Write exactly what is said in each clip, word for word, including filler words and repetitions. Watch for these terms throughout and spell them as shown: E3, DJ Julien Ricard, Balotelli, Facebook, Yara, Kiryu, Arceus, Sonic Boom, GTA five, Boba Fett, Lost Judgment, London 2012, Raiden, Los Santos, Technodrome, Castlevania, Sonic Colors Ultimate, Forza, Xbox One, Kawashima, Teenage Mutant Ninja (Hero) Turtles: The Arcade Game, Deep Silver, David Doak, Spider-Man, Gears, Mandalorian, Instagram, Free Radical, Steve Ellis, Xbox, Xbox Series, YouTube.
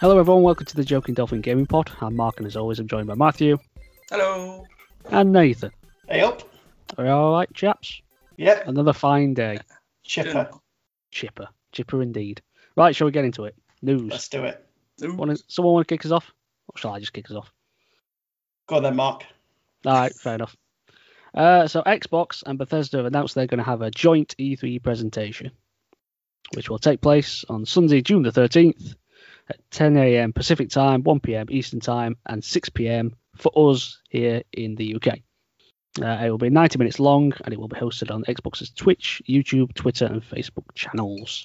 Hello everyone, welcome to the Joking Dolphin Gaming Pod. I'm Mark and as always I'm joined by Matthew. Hello. And Nathan. Hey up. Are you alright chaps? Yep. Another fine day. Chipper. Chipper. Chipper indeed. Right, shall we get into it? News. Let's do it. Wanna, someone want to kick us off? Or shall I just kick us off? Go on then, Mark. Alright, fair enough. Uh, so Xbox and Bethesda have announced they're going to have a joint E three presentation, which will take place on Sunday, June the thirteenth at ten a.m. Pacific Time, one p.m. Eastern Time, and six p.m. for us here in the U K. Uh, it will be ninety minutes long, and it will be hosted on Xbox's Twitch, YouTube, Twitter, and Facebook channels.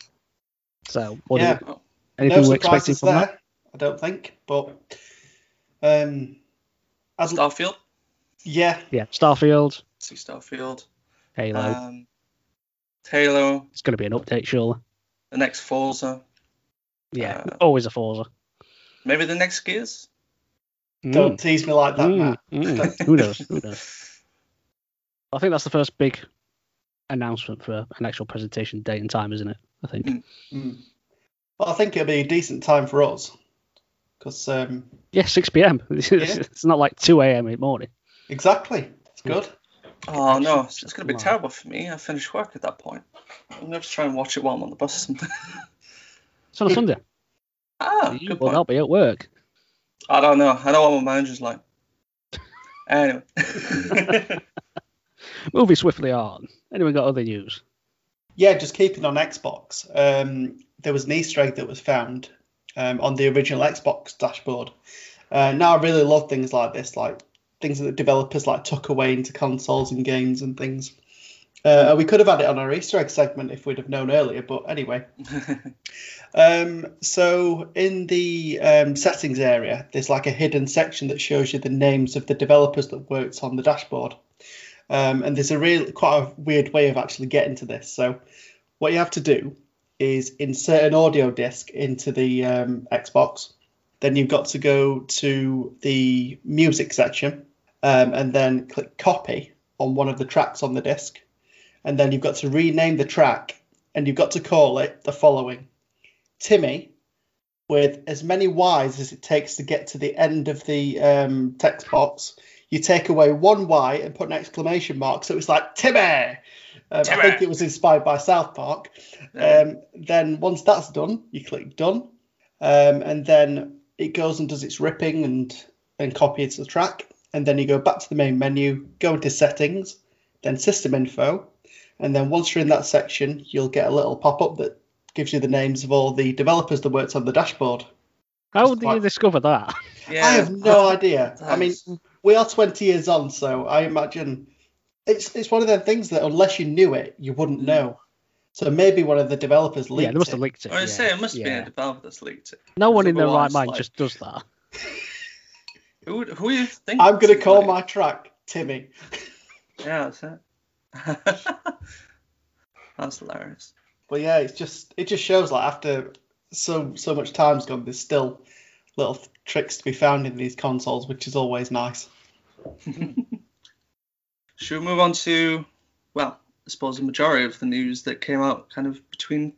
So, what yeah, do you, anything no we're expecting from there, that? I don't think, but um, as Starfield. L- yeah, yeah, Starfield. See Starfield. Halo. Um, Halo. It's going to be an update, surely. The next Forza. Yeah, uh, always a Forza. Maybe the next Gears? Mm. Don't tease me like that, mm. Matt. Mm. Who knows? Who knows? I think that's the first big announcement for an actual presentation date and time, isn't it? I think. Mm. Mm. Well, I think it'll be a decent time for us. Cause, um, yeah, six p.m. Yeah. It's not like two a.m. in the morning. Exactly. It's good. Oh, no. It's, it's going to be terrible for me. I finish work at that point. I'm going to have to try and watch it while I'm on the bus or something. It's on a Sunday. Ah, so you good will point. Not be at work. I don't know. I know what my manager's like. Anyway. Moving swiftly on. Anyone got other news? Yeah, just keeping on Xbox. Um, there was an Easter egg that was found um, on the original Xbox dashboard. Uh, now I really love things like this, like things that developers like tuck away into consoles and games and things. Uh, we could have had it on our Easter egg segment if we'd have known earlier, but anyway. um, so in the um, settings area, there's like a hidden section that shows you the names of the developers that worked on the dashboard. Um, and there's a real, quite a weird way of actually getting to this. So what you have to do is insert an audio disc into the um, Xbox. Then you've got to go to the music section um, and then click copy on one of the tracks on the disc. And then you've got to rename the track and you've got to call it the following. Timmy, with as many Y's as it takes to get to the end of the um, text box, you take away one Y and put an exclamation mark. So it's like, Timmy! Um, Timmy. I think it was inspired by South Park. Um, then once that's done, you click done. Um, and then it goes and does its ripping and, and copy it to the track. And then you go back to the main menu, go into settings, then system info. And then once you're in that section, you'll get a little pop-up that gives you the names of all the developers that worked on the dashboard. How did quite... you discover that? Yeah. I have no idea. I mean, we are twenty years on, so I imagine it's it's one of them things that unless you knew it, you wouldn't know. So maybe one of the developers leaked it. Yeah, they must have leaked it. I was yeah. saying it must yeah. be a developer that's leaked it. No one in their right mind like... just does that. who who you think? I'm going to call like... my track Timmy. Yeah, that's it. That's hilarious. But yeah, it's just it just shows like after so so much time's gone, there's still little th- tricks to be found in these consoles, which is always nice. Should we move on to well, I suppose the majority of the news that came out kind of between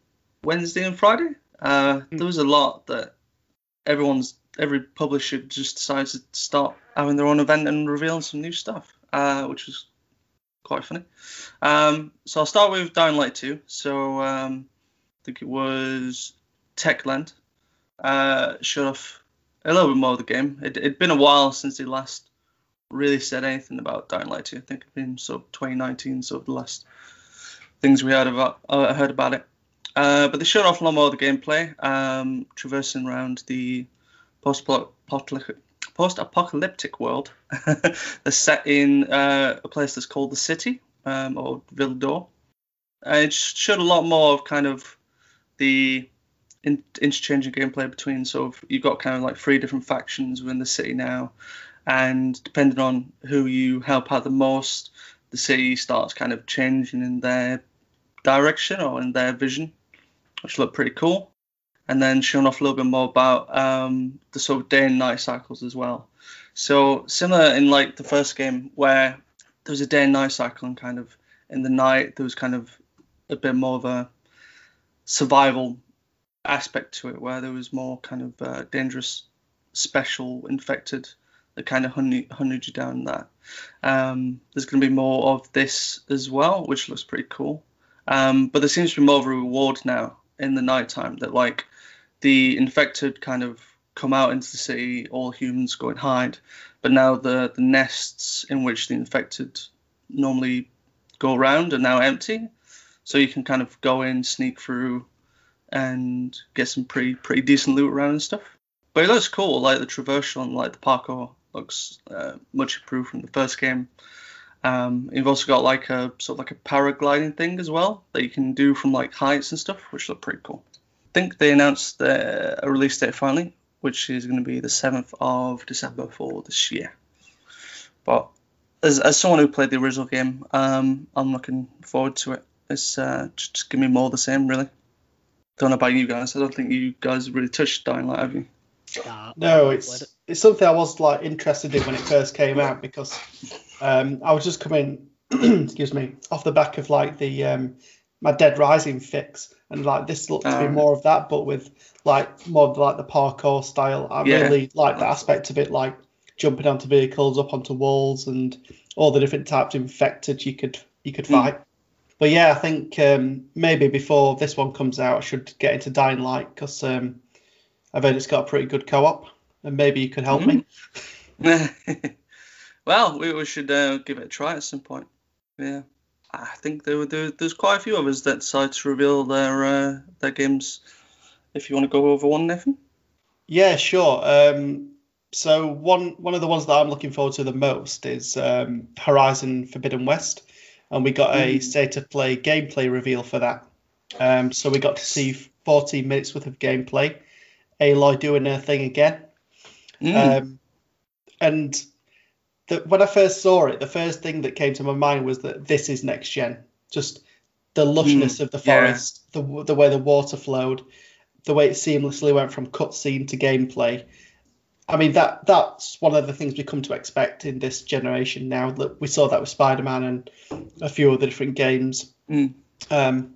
Wednesday and Friday. Uh, mm. There was a lot that everyone's every publisher just decided to start having their own event and revealing some new stuff, uh, which was. Quite funny. Um, so I'll start with Dying Light two. So um, I think it was Techland uh, showed off a little bit more of the game. It, it'd been a while since they last really said anything about Dying Light two. I think it'd been sort of twenty nineteen, sort of the last things we heard about. Uh, heard about it. Uh, but they showed off a lot more of the gameplay, um, traversing around the post-apocalyptic. post-apocalyptic world that's set in uh, a place that's called The City, um, or Villedor. Uh, it showed a lot more of kind of the in- interchanging gameplay between sort of, you've got kind of like three different factions within the city now, and depending on who you help out the most, the city starts kind of changing in their direction or in their vision, which looked pretty cool. And then showing off a little bit more about um, the sort of day and night cycles as well. So similar in like the first game where there was a day and night cycle, and kind of in the night there was kind of a bit more of a survival aspect to it where there was more kind of uh, dangerous, special, infected, that kind of honey, honeyed you down there. Um, there's going to be more of this as well, which looks pretty cool. Um, but there seems to be more of a reward now in the nighttime, that like the infected kind of come out into the city, all humans go and hide. But now the, the nests in which the infected normally go around are now empty. So you can kind of go in, sneak through, and get some pretty pretty decent loot around and stuff. But it looks cool, like the traversal and like the parkour looks uh, much improved from the first game. Um, you've also got like a sort of like a paragliding thing as well that you can do from like heights and stuff, which look pretty cool. I think they announced their, a release date finally, which is going to be the seventh of December for this year. But as as someone who played the original game, um, I'm looking forward to it. It's uh, just give me more of the same, really. Don't know about you guys. I don't think you guys really touched Dying Light, have you? Nah, no, it's it's something I was like interested in when it first came out, because um, I was just coming, excuse me, off the back of like the um, my Dead Rising fix, and like this looked to be um, more of that, but with like more of, like the parkour style. I yeah. really like the aspect of it, like jumping onto vehicles, up onto walls, and all the different types of infected you could you could mm. fight. But yeah, I think um, maybe before this one comes out, I should get into Dying Light, because um, I've heard it's got a pretty good co-op, and maybe you could help mm-hmm. me. Well, we, we should uh, give it a try at some point. Yeah, I think there were there, there's quite a few of us that decided to reveal their uh, their games. If you want to go over one, Nathan. Yeah, sure. Um, so one one of the ones that I'm looking forward to the most is um, Horizon Forbidden West. And we got a state of play gameplay reveal for that. Um, so we got to see fourteen minutes worth of gameplay. Aloy doing her thing again. Mm. Um, and the, when I first saw it, the first thing that came to my mind was that this is next gen. Just the lushness mm. of the forest, yeah. the, the way the water flowed, the way it seamlessly went from cutscene to gameplay. I mean, that that's one of the things we come to expect in this generation now. That we saw that with Spider-Man and a few other different games. Mm. Um,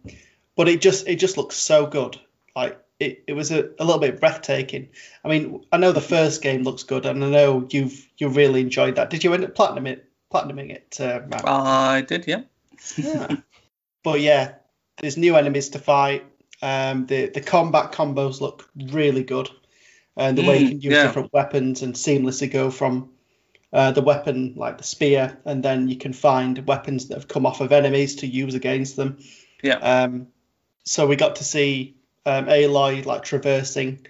but it just it just looks so good. Like it, it was a, a little bit breathtaking. I mean, I know the first game looks good, and I know you've you really enjoyed that. Did you end up platinum it, platinuming it, uh, Matt? I did, yeah. yeah. But yeah, there's new enemies to fight. Um, the the combat combos look really good. And the mm, way you can use yeah. different weapons and seamlessly go from uh, the weapon, like the spear, and then you can find weapons that have come off of enemies to use against them. Yeah. Um, so we got to see um, Aloy like traversing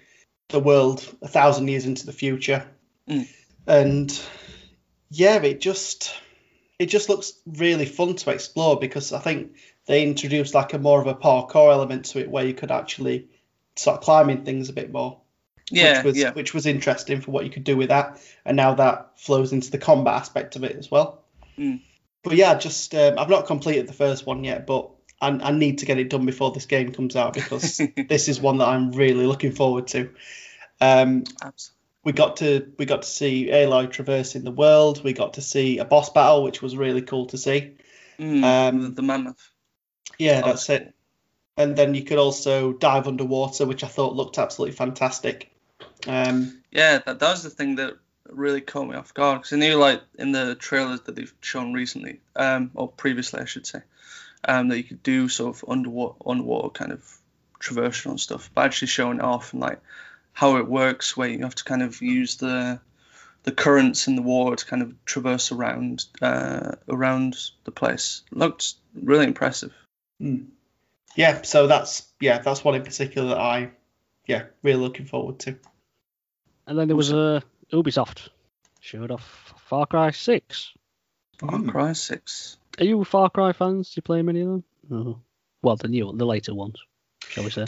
the world a thousand years into the future, mm. and yeah, it just it just looks really fun to explore, because I think they introduced like a more of a parkour element to it, where you could actually start climbing things a bit more. Yeah, which was, yeah. which was interesting for what you could do with that. And now that flows into the combat aspect of it as well. Mm. But yeah, just um, I've not completed the first one yet, but I, I need to get it done before this game comes out, because this is one that I'm really looking forward to. Um, Absolutely. We got to we got to see Aloy traversing the world. We got to see a boss battle, which was really cool to see. Mm, um, the mammoth. Yeah, oh, that's it. And then you could also dive underwater, which I thought looked absolutely fantastic. Um, yeah, that, that was the thing that really caught me off guard, because I knew, like, in the trailers that they've shown recently, um, or previously, I should say, um, that you could do sort of underwater, underwater kind of traversal and stuff, but actually showing it off and, like, how it works, where you have to kind of use the the currents in the water to kind of traverse around uh, around the place. It looked really impressive. Mm. Yeah, so that's, yeah, that's one in particular that I, yeah, really looking forward to. And then there was uh, Ubisoft showed off Far Cry six. Far Cry six. Are you Far Cry fans? Do you play many of them? No. Well, the new, the later ones, shall we say?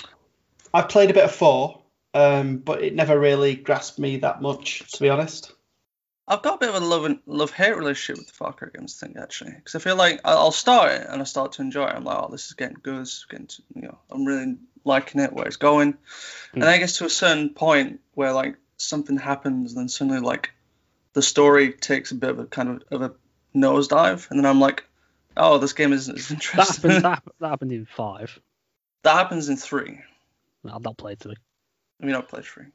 I played a bit of four, um, but it never really grasped me that much, to be honest. I've got a bit of a love and love hate relationship with the Far Cry games thing, actually, because I feel like I'll start it and I start to enjoy it. I'm like, oh, this is getting good. This is getting, to, you know, I'm really liking it, where it's going, mm. and I guess to a certain point where like. Something happens, and then suddenly like the story takes a bit of a kind of, of a nosedive, and then I'm like, oh, this game isn't as interesting. That happened, that, that happened in five. That happens in three. I've not played three. I mean, I've played three.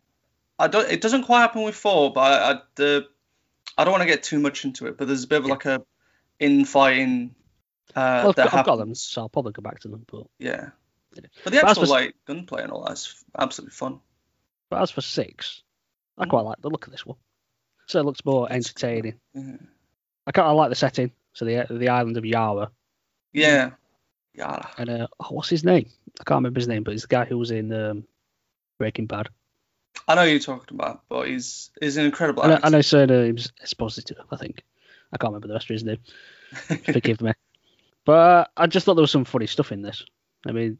I don't. It doesn't quite happen with four, but I, I, the, I don't want to get too much into it. But there's a bit of yeah. like a infighting. Uh, well, that I've happens. got them, so I'll probably go back to them. But yeah, you know. But the actual but for, like gunplay and all that's absolutely fun. But as for six, I quite like the look of this one. So it looks more entertaining. Yeah. I kind of like the setting. So the the island of Yara. Yeah. Yara. And uh, oh, what's his name? I can't remember his name, but he's the guy who was in um, Breaking Bad. I know who you're talking about, but he's he's an incredible actor. I know, I know surname's Esposito, I think. I can't remember the rest of his name. Forgive me. But I just thought there was some funny stuff in this. I mean,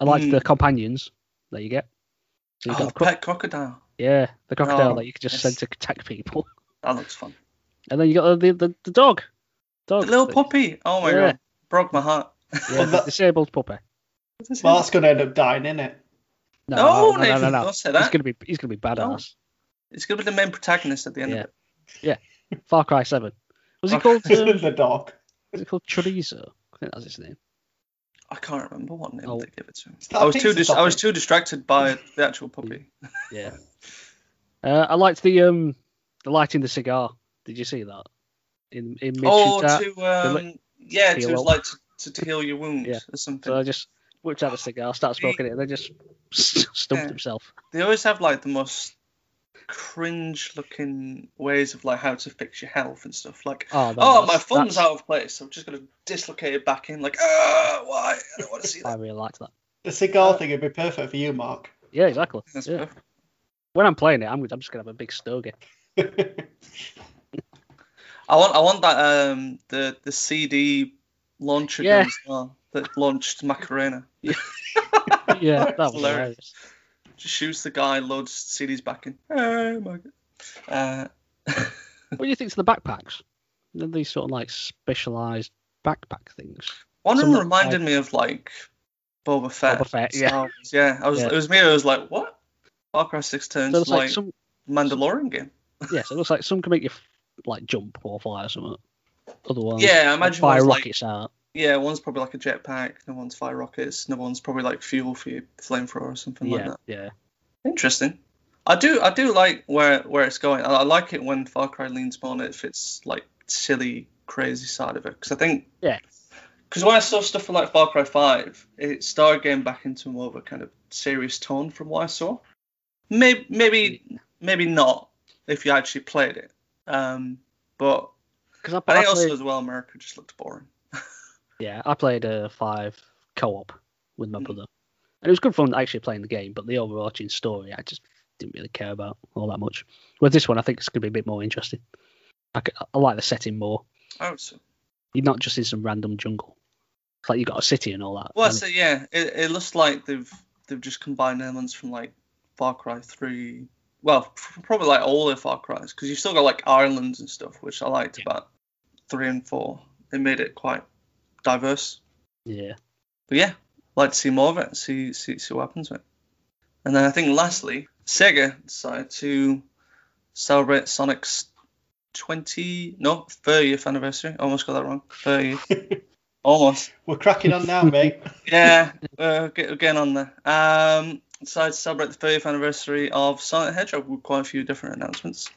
I liked mm. the companions that you get. So oh, got the pet cro- crocodile. Yeah, the crocodile oh, that you can just yes. send to attack people. That looks fun. And then you got the the, the dog. dog. The little thing. puppy. Oh my yeah. god. Broke my heart. Yeah, the disabled puppy. Well, that's going to end up dying, isn't it? No, no, no, no, Nathan, no, no, no. Don't say that. He's going to be, he's going to be badass. He's going to be the main protagonist at the end yeah. of it. Yeah. Far Cry seven. Was he called uh, the dog? Was it called Chorizo? I think that's his name. I can't remember what name oh. they gave it to him. I was too dis- I was too distracted by the actual puppy. Yeah. Uh, I liked the um the lighting the cigar. Did you see that? In in mid Oh, to um li- yeah, to up. like to, to heal your wounds yeah. or something. So I just whipped out a cigar, started smoking it, and then just stumped yeah. himself. They always have like the most cringe-looking ways of like how to fix your health and stuff. Like, oh, oh my thumb's out of place. I'm just gonna dislocate it back in. Like, ah, why? I don't want to see that. I really liked that. The cigar uh, thing would be perfect for you, Mark. Yeah, exactly. That's yeah. perfect. When I'm playing it, I'm, I'm just gonna have a big stogie. I want, I want that um the the C D launcher yeah. gun as well, that launched Macarena. Yeah, yeah that was hilarious. hilarious. Just shoots the guy, loads C Ds back in. Oh my god! Uh, what do you think to the backpacks? These sort of like specialized backpack things. One of them reminded like, me of like Boba Fett. Boba Fett, yeah, so, yeah. I was, yeah. it was me. I was like, what? Far Cry Six turns so like, like some Mandalorian game. Yeah, so it looks like some can make you like jump or fly or something. Otherwise, yeah, I imagine fire rockets like, out. Yeah, one's probably like a jetpack, another one's fire rockets, another one's probably like fuel for your flamethrower or something yeah, like that. Yeah, yeah. Interesting. I do, I do like where where it's going. I, I like it when Far Cry leans more on it if it's like silly, crazy side of it. Because I think, yeah. Because when I saw stuff for like Far Cry Five, it started getting back into more of a kind of serious tone from what I saw. Maybe, maybe, yeah. maybe not if you actually played it. Um, but I, I think also as well, America just looked boring. Yeah, I played a uh, five co-op with my mm. brother, and it was good fun actually playing the game. But the overarching story, I just didn't really care about all that much. With this one, I think it's going to be a bit more interesting. I, I like the setting more. Oh, so you're not just in some random jungle. It's like you got a city and all that. Well, so, yeah, it, it looks like they've they've just combined elements from like Far Cry three. Well, probably like all the Far Cry's, because you've still got like islands and stuff, which I liked yeah. about three and four. They made it quite diverse. Yeah. But yeah, like to see more of it, see see see what happens with it. And then I think lastly, Sega decided to celebrate Sonic's twenty no, thirtieth anniversary. Almost got that wrong. thirtieth. Almost. We're cracking on now, mate. Yeah, uh, get, we're getting on there. Um decided to celebrate the thirtieth anniversary of Sonic the Hedgehog with quite a few different announcements.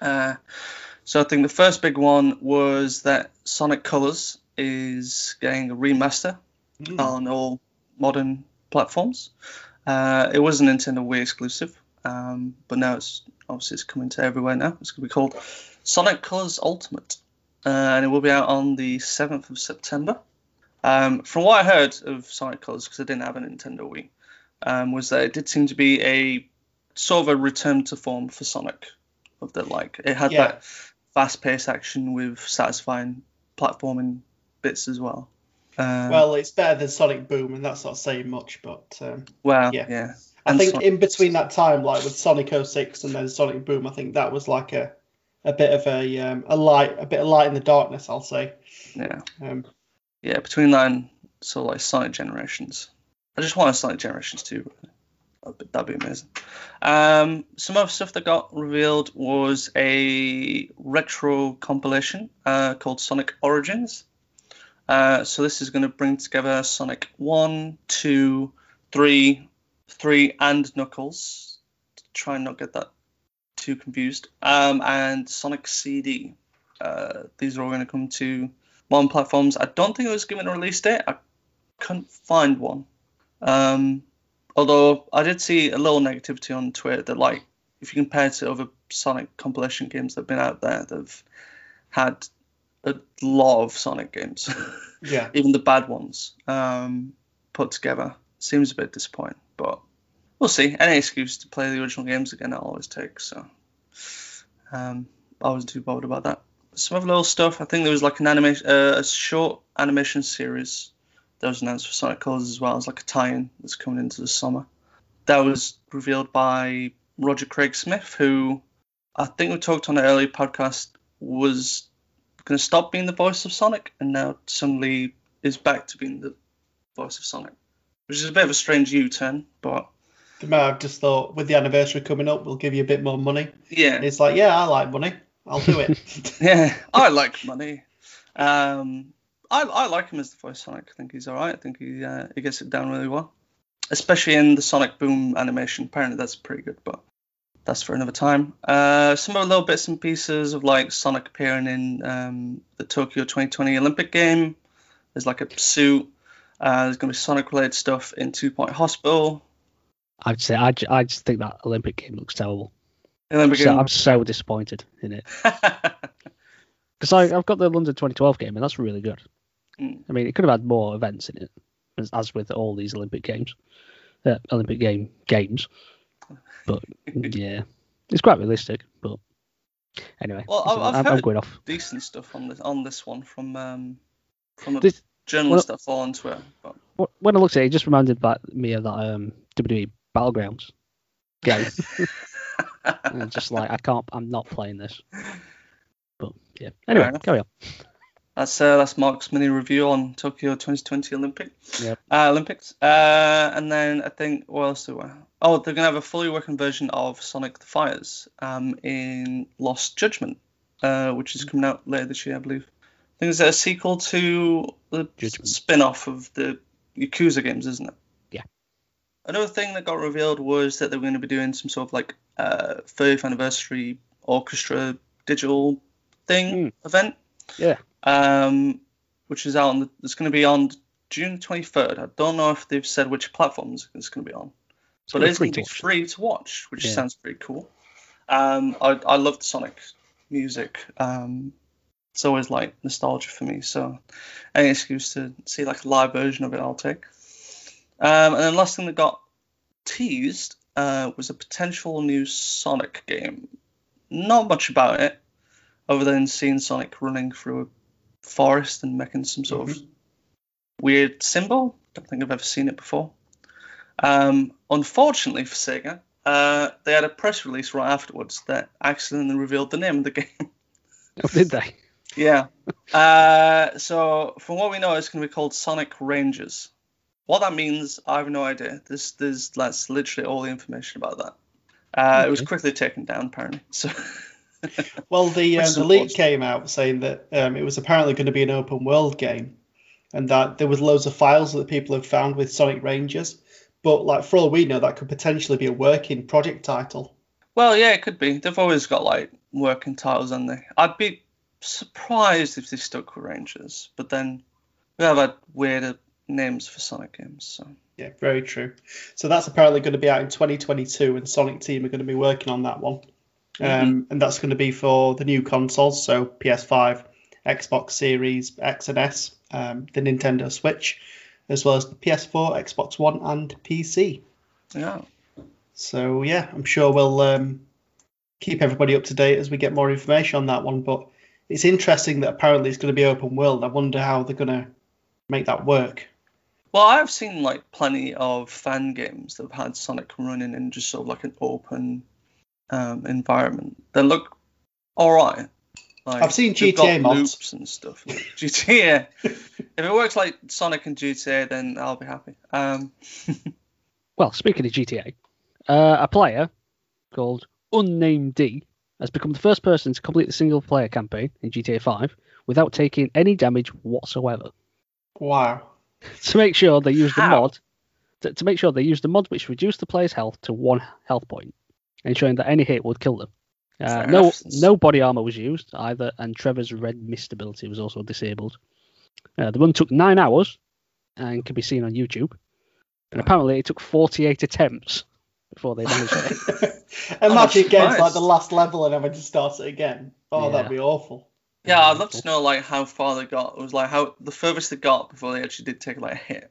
Uh so I think the first big one was that Sonic Colors is getting a remaster mm. on all modern platforms. Uh, it was a Nintendo Wii exclusive, um, but now it's obviously it's coming to everywhere now. It's going to be called Sonic Colors Ultimate, uh, and it will be out on the seventh of September. Um, from what I heard of Sonic Colors, because I didn't have a Nintendo Wii, um, was that it did seem to be a sort of a return to form for Sonic, of that like it had yeah. that fast-paced action with satisfying platforming bits as well. Um, well, it's better than Sonic Boom, and that's not saying much, but um, well, yeah. yeah. I think Sonic, in between that time, like with Sonic oh six and then Sonic Boom, I think that was like a, a bit of a um, a light, a bit of light in the darkness, I'll say. Yeah. Um, yeah, between that and so like Sonic Generations. I just want a Sonic Generations too. That'd, that'd be amazing. Um, some other stuff that got revealed was a retro compilation uh, called Sonic Origins. Uh, so this is going to bring together Sonic one, two, three, three and Knuckles. Try and not get that too confused. Um, and Sonic C D. Uh, these are all going to come to modern platforms. I don't think it was given a release date. I couldn't find one. Um, although I did see a little negativity on Twitter that, like, if you compare it to other Sonic compilation games that have been out there, they've had a lot of Sonic games. Yeah. Even the bad ones um, put together. Seems a bit disappointing, but we'll see. Any excuse to play the original games again, I always take. So um, I wasn't too bothered about that. Some other little stuff. I think there was like an animation, uh, a short animation series that was announced for Sonic Colors as well. It's like a tie-in that's coming into the summer. That was revealed by Roger Craig Smith, who I think we talked on an earlier podcast was going to stop being the voice of Sonic, and now suddenly is back to being the voice of Sonic, which is a bit of a strange U-turn, but they might have just thought, with the anniversary coming up, we'll give you a bit more money. Yeah. And it's like, yeah, I like money. I'll do it. Yeah, I like money. Um, I I like him as the voice Sonic. I think he's all right. I think he uh, he gets it down really well, especially in the Sonic Boom animation. Apparently that's pretty good, but that's for another time. Uh, some other little bits and pieces of like Sonic appearing in um, the Tokyo twenty twenty Olympic game. There's like a suit. Uh, there's going to be Sonic-related stuff in Two Point Hospital. I'd say I, I just think that Olympic game looks terrible. I'm so, I'm so disappointed in it. Because I've got the London twenty twelve game, and that's really good. Mm. I mean, it could have had more events in it, as, as with all these Olympic games. Uh, Olympic game games. But, yeah. It's quite realistic, but... Anyway, well, so I've, I've I'm, heard I'm going off. Decent stuff on this, on this one from um, from a this, journalist well, that follow on Twitter. But. When I looked at it, it just reminded me of that um, W W E Battlegrounds game. I'm just like, I can't, I'm not playing this. But yeah, anyway, carry on. That's uh, that's Mark's mini review on Tokyo twenty twenty Olympic. Yep. Uh, Olympics. Uh, and then I think, what else do I? Oh, they're going to have a fully working version of Sonic the Fires um, in Lost Judgment, uh, which is coming out later this year, I believe. I think it's a sequel to the Judgment. Spin-off of the Yakuza games, isn't it? Yeah. Another thing that got revealed was that they were going to be doing some sort of like Uh, thirtieth anniversary orchestra digital thing mm. event, yeah, um, which is out on the, it's going to be on June twenty-third. I don't know if they've said which platforms it's going to be on, it's but it's going to be free to watch, which yeah. sounds pretty cool. Um, I I love the Sonic music. Um, it's always like nostalgia for me, so any excuse to see like a live version of it, I'll take. Um, and then last thing that got teased. Uh, was a potential new Sonic game. Not much about it, other than seeing Sonic running through a forest and making some sort mm-hmm. of weird symbol. Don't think I've ever seen it before. Um, unfortunately for Sega, uh, they had a press release right afterwards that accidentally revealed the name of the game. Oh, did they? Yeah. Uh, so, from what we know, it's going to be called Sonic Rangers. What that means, I have no idea. This, there's that's literally all the information about that. Uh, okay. It was quickly taken down, apparently. So, well, the um, the leak came out saying that um, it was apparently going to be an open world game, and that there was loads of files that people had found with Sonic Rangers. But like for all we know, that could potentially be a working project title. Well, yeah, it could be. They've always got like working titles, haven't they? I'd be surprised if they stuck with Rangers, but then we have had weirder names for Sonic games. So yeah, very true. So that's apparently going to be out in twenty twenty-two, and the Sonic team are going to be working on that one. Um, mm-hmm. And that's going to be for the new consoles, so P S five, Xbox Series, X and S, um, the Nintendo Switch, as well as the P S four, Xbox One, and P C. Yeah. So yeah, I'm sure we'll um, keep everybody up to date as we get more information on that one. But it's interesting that apparently it's going to be open world. I wonder how they're going to make that work. Well, I've seen like plenty of fan games that have had Sonic running in just sort of like an open um, environment. They look all right. Like, I've seen G T A mods. Loops and stuff. Like, G T A. If it works like Sonic and G T A, then I'll be happy. Um. Well, speaking of G T A, uh, a player called Unnamed D has become the first person to complete the single-player campaign in G T A five without taking any damage whatsoever. Wow. To make sure they use the How? mod to, to make sure they used a mod which reduced the player's health to one health point, ensuring that any hit would kill them. Uh, no, no body armor was used either, and Trevor's red mist ability was also disabled. Uh, the run took nine hours and can be seen on YouTube. And apparently it took forty-eight attempts before they managed it. Imagine getting to like the last level and having to start it again. Oh, yeah. That'd be awful. Yeah, I'd love to know like how far they got. It was like how the furthest they got before they actually did take like a hit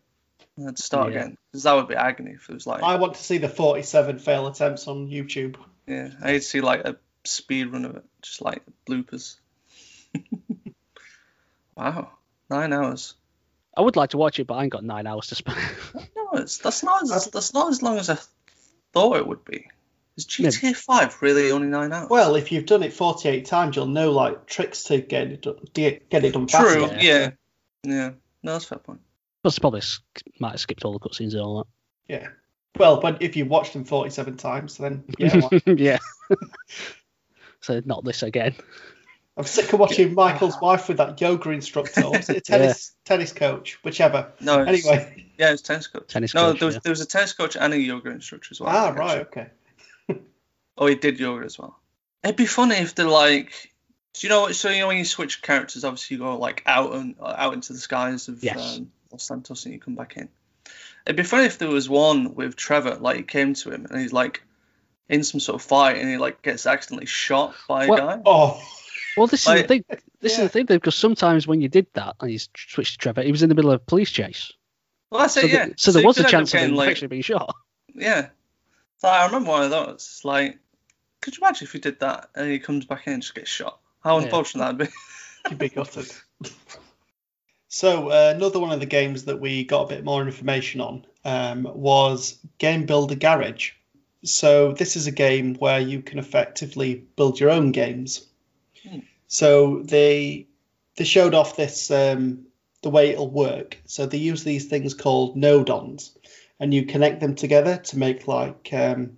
and then start yeah. again. Because that would be agony if it was like. I want to see the forty-seven fail attempts on YouTube. Yeah, I'd see like a speed run of it, just like bloopers. Wow, nine hours. I would like to watch it, but I ain't got nine hours to spend. No, it's that's not as that's not as long as I thought it would be. Is G T A yeah. five really only nine hours? Well, if you've done it forty-eight times, you'll know like tricks to get it done, get it done faster. True. Yeah. yeah, yeah. No, that's a fair point. Plus, probably might have skipped all the cutscenes and all that. Yeah. Well, but if you watched them forty-seven times, then yeah. yeah. So not this again. I'm sick of watching yeah. Michael's wife with that yoga instructor. Or was it a tennis yeah. tennis coach? Whichever. No. It's, anyway. Yeah, it's tennis coach. Tennis no, coach, there was yeah. there was a tennis coach and a yoga instructor as well. Ah, right, actually. Okay. Oh, he did yoga as well. It'd be funny if they're like, do you know? So you know when you switch characters, obviously you go like out and out into the skies of yes. um, Los Santos, and you come back in. It'd be funny if there was one with Trevor, like he came to him and he's like in some sort of fight, and he like gets accidentally shot by well, a guy. Oh. Well, this like, is the thing. This yeah. is the thing, though, because sometimes when you did that and you switched to Trevor, he was in the middle of a police chase. Well, that's so it, yeah. The, so, so there was a chance of him like, actually being shot. Yeah. So I remember one of those. It's like, could you imagine if you did that and he comes back in and just gets shot? How yeah. unfortunate that'd be. You'd be gutted. So uh, another one of the games that we got a bit more information on um, was Game Builder Garage. So this is a game where you can effectively build your own games. Hmm. So they they showed off this um, the way it'll work. So they use these things called nodons, and you connect them together to make like um,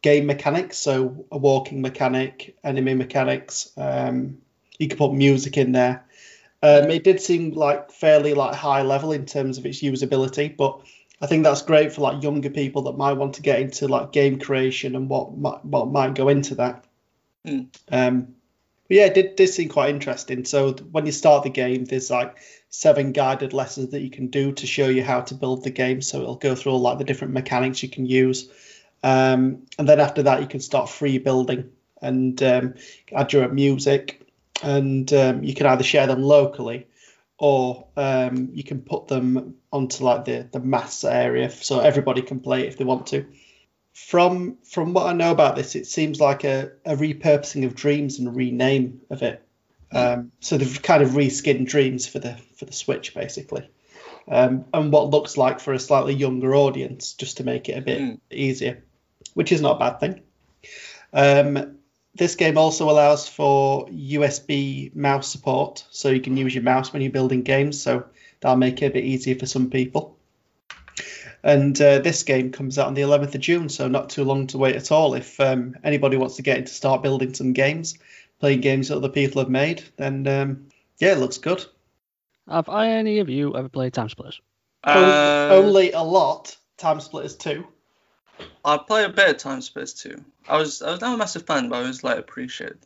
game mechanics. So a walking mechanic, enemy mechanics. Um, you can put music in there. Um, it did seem like fairly like high level in terms of its usability, but I think that's great for like younger people that might want to get into like game creation and what might, what might go into that. Mm. Um, but yeah, it did, did seem quite interesting. So when you start the game, there's like seven guided lessons that you can do to show you how to build the game. So it'll go through all like the different mechanics you can use. Um, and then after that, you can start free building and um, add your own music. And um, you can either share them locally or um, you can put them onto like the, the mass area so everybody can play if they want to. From from what I know about this, it seems like a, a repurposing of Dreams and a rename of it. Um, so they've kind of reskinned Dreams for the for the Switch, basically. Um, and what looks like for a slightly younger audience, just to make it a bit mm. easier, which is not a bad thing. Um This game also allows for U S B mouse support, so you can use your mouse when you're building games, so that'll make it a bit easier for some people. And uh, this game comes out on the eleventh of June, so not too long to wait at all. If um, anybody wants to get in to start building some games, playing games that other people have made, then um, yeah, it looks good. Have I, any of you ever played Time Splitters? Uh... Only, only a lot. Time Splitters two. I play a bit of Time Splitters too. I was I was not a massive fan, but I was like appreciated.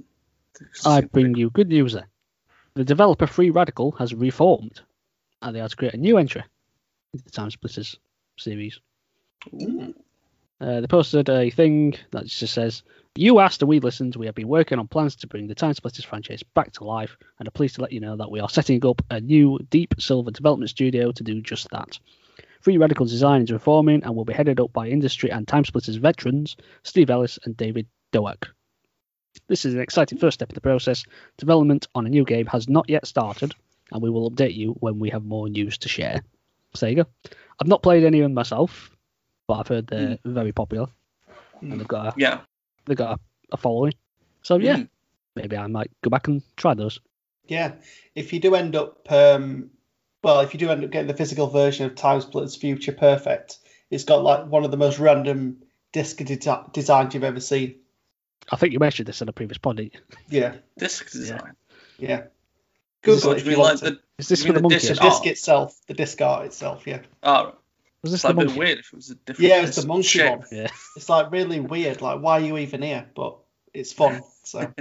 I bring you good news then. The developer Free Radical has reformed, and they are to create a new entry into the Time Splitters series. Mm. Uh, they posted a thing that just says, "You asked and we listened. We have been working on plans to bring the Time Splitters franchise back to life, and are pleased to let you know that we are setting up a new Deep Silver development studio to do just that. Free Radical Design is reforming and will be headed up by industry and Time Splitters veterans Steve Ellis and David Doak. This is an exciting first step in the process. Development on a new game has not yet started, and we will update you when we have more news to share." Sega. I've not played any of them myself, but I've heard they're mm. very popular, mm. and they've got a, yeah. they've got a, a following. So yeah, mm. maybe I might go back and try those. Yeah, if you do end up. Um... Well, if you do end up getting the physical version of Time Splitters Future Perfect, it's got like one of the most random disc de- designs you've ever seen. I think you mentioned this in a previous pod, didn't you? Yeah. Disc design? Yeah. yeah. Google it if you want to. Is this for the monkey? The disc itself, the disc art itself, yeah. Oh, Was this it's the like monkey? A bit weird if it was a different Yeah, it's the monkey shape. One. Yeah. It's like really weird. Like, why are you even here? But it's fun. So,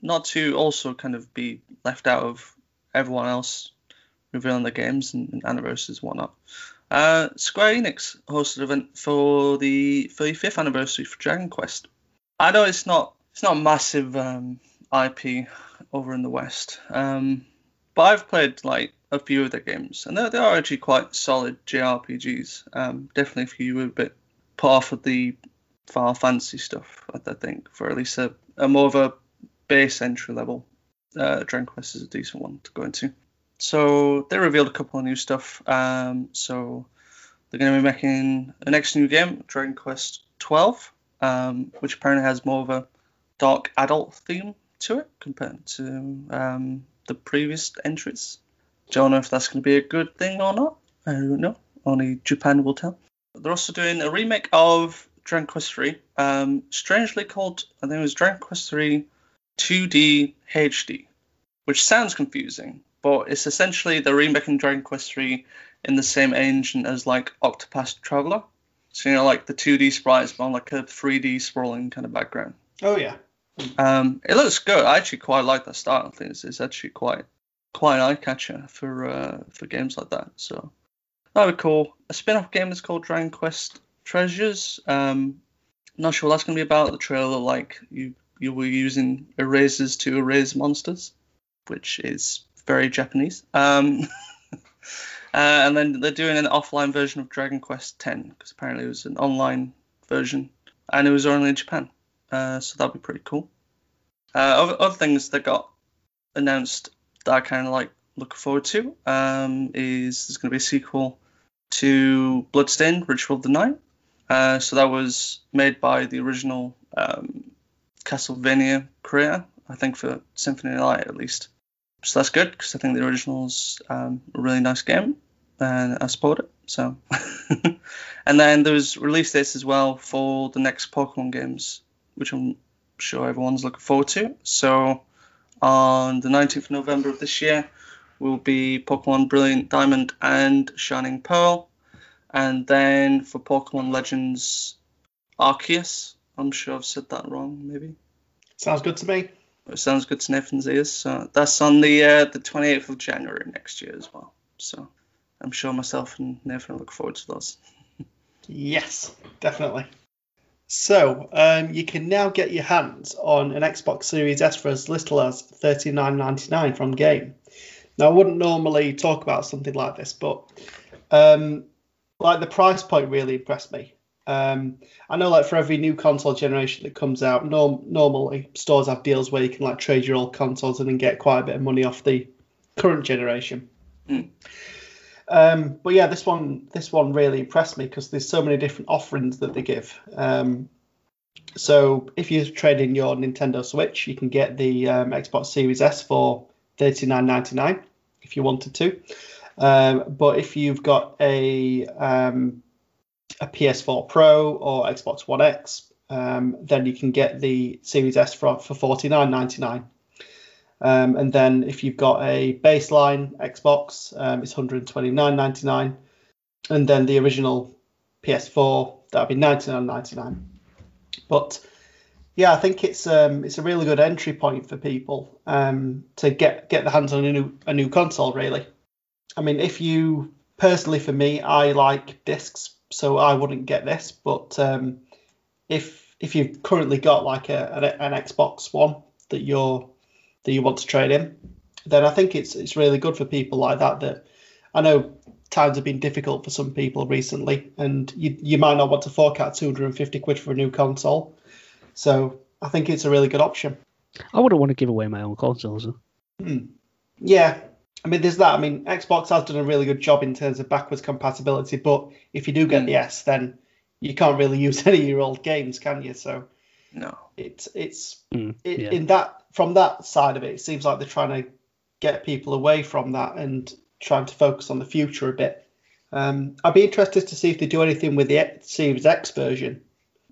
not to also kind of be left out of everyone else revealing their games and, and anniversaries and whatnot. Uh, Square Enix hosted an event for the thirty-fifth anniversary for Dragon Quest. I know it's not it's not a massive um, I P over in the West, um, but I've played like a few of their games, and they are actually quite solid J R P Gs. Um, definitely if you were a bit put off with the Final Fantasy stuff, I, I think, for at least a, a more of a base entry level. Uh, Dragon Quest is a decent one to go into. So they revealed a couple of new stuff. Um, so they're going to be making the next new game, Dragon Quest twelve, um, which apparently has more of a dark adult theme to it compared to um, the previous entries. Don't know if that's going to be a good thing or not. I don't know. Only Japan will tell. They're also doing a remake of Dragon Quest three, um, strangely called, I think it was Dragon Quest three two D H D, which sounds confusing. But it's essentially they're remaking Dragon Quest three in the same engine as like Octopath Traveler. So, you know, like the two D sprites, but on like a three D sprawling kind of background. Oh, yeah. Um, it looks good. I actually quite like that style. I think it's, it's actually quite quite an eye-catcher for, uh, for games like that. So, that would be cool. A spin-off game is called Dragon Quest Treasures. Um, not sure what that's going to be about. The trailer, like, you, you were using erasers to erase monsters, which is very Japanese. Um, uh, and then they're doing an offline version of Dragon Quest X, because apparently it was an online version, and it was only in Japan. Uh, so that'd be pretty cool. Uh, other, other things that got announced that I kind of like look forward to um, is there's going to be a sequel to Bloodstained: Ritual of the Night. Uh, so that was made by the original um, Castlevania creator, I think, for Symphony of the Night at least. So that's good, because I think the original's um, a really nice game, and I support it. So, and then there's release dates as well for the next Pokemon games, which I'm sure everyone's looking forward to. So on the nineteenth of November of this year will be Pokemon Brilliant Diamond and Shining Pearl. And then for Pokemon Legends Arceus, I'm sure I've said that wrong, maybe. Sounds good to me. It sounds good to Nathan's ears. So that's on the uh, the twenty-eighth of January next year as well. So I'm sure myself and Nathan look forward to those. Yes, definitely. So um, you can now get your hands on an Xbox Series S for as little as thirty-nine ninety-nine from Game. Now, I wouldn't normally talk about something like this, but um, like the price point really impressed me. Um, I know, like for every new console generation that comes out, norm- normally stores have deals where you can like trade your old consoles and then get quite a bit of money off the current generation. Mm. Um, but yeah, this one this one really impressed me because there's so many different offerings that they give. Um, so if you trade in your Nintendo Switch, you can get the um, Xbox Series S for thirty-nine ninety-nine if you wanted to. Um, but if you've got a um, a P S four Pro or Xbox One X, um, then you can get the Series S for, for forty-nine ninety-nine. Um, and then if you've got a baseline Xbox, um, it's one twenty-nine ninety-nine. And then the original P S four, that'd be ninety-nine ninety-nine. But yeah, I think it's um, it's a really good entry point for people um, to get get their hands on a new a new console. Really, I mean, if you personally, for me, I like discs. So I wouldn't get this, but um, if if you've currently got like a, an, an Xbox One that you're that you want to trade in, then I think it's it's really good for people like that. That I know times have been difficult for some people recently, and you you might not want to fork out two hundred fifty quid for a new console. So I think it's a really good option. I wouldn't want to give away my own consoles. Mm. Yeah. I mean, there's that. I mean, Xbox has done a really good job in terms of backwards compatibility, but if you do get mm. the S, then you can't really use any of your old games, can you? So, no, it's it's mm, it, yeah. in that from that side of it, it seems like they're trying to get people away from that and trying to focus on the future a bit. Um, I'd be interested to see if they do anything with the Series X version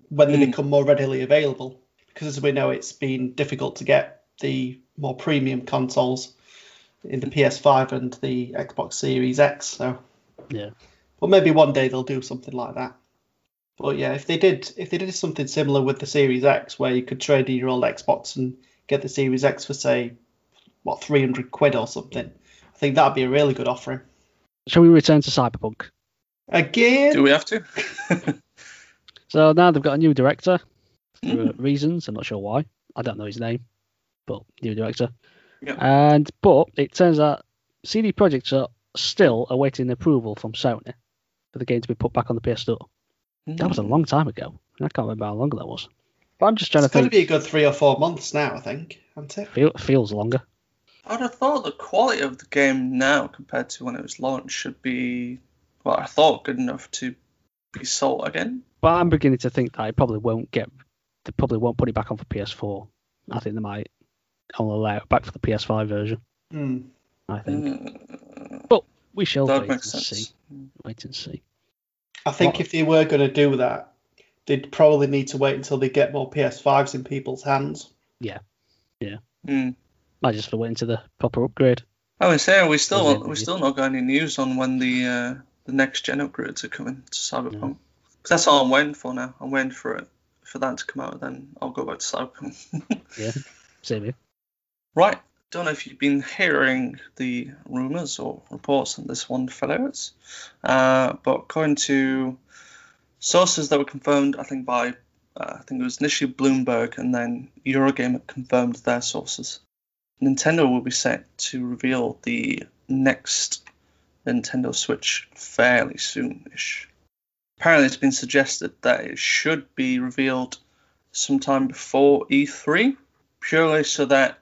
when mm. they become more readily available, because as we know, it's been difficult to get the more premium consoles in the P S five and the Xbox Series X, so yeah, But maybe one day they'll do something like that. But yeah, if they did, if they did something similar with the Series X, where you could trade in your old Xbox and get the Series X for, say, what, three hundred quid or something, I think that'd be a really good offering. Shall we return to Cyberpunk again? Do we have to? So now they've got a new director for reasons. I'm not sure why. I don't know his name, but new director. Yep. And but it turns out C D Projekt are still awaiting approval from Sony for the game to be put back on the P S Store. That was a long time ago. I can't remember how long that was. But I'm just trying it's to think. It's going to be a good three or four months now, I think. Isn't it? Feel, feels longer. I'd have thought the quality of the game now compared to when it was launched should be, well, I thought good enough to be sold again. But I'm beginning to think that it probably won't get, they probably won't put it back on for P S four. I think they might only allow it back for the P S five version. Mm. I think. Mm. But we shall that wait and sense. see. Wait and see. I think what? if they were going to do that, they'd probably need to wait until they get more P S fives in people's hands. Yeah, yeah. Mm. I just wait until the proper upgrade. I was saying, we still we still not got any news on when the uh, the next gen upgrades are coming to Cyberpunk. No. Cause that's all I'm waiting for now. I'm waiting for it for that to come out, and then I'll go back to Cyberpunk. Yeah, same here. Right. Don't know if you've been hearing the rumours or reports on this one, fellas, uh, but according to sources that were confirmed, I think by uh, I think it was initially Bloomberg, and then Eurogamer confirmed their sources. Nintendo will be set to reveal the next Nintendo Switch fairly soonish. Apparently, it's been suggested that it should be revealed sometime before E three, purely so that.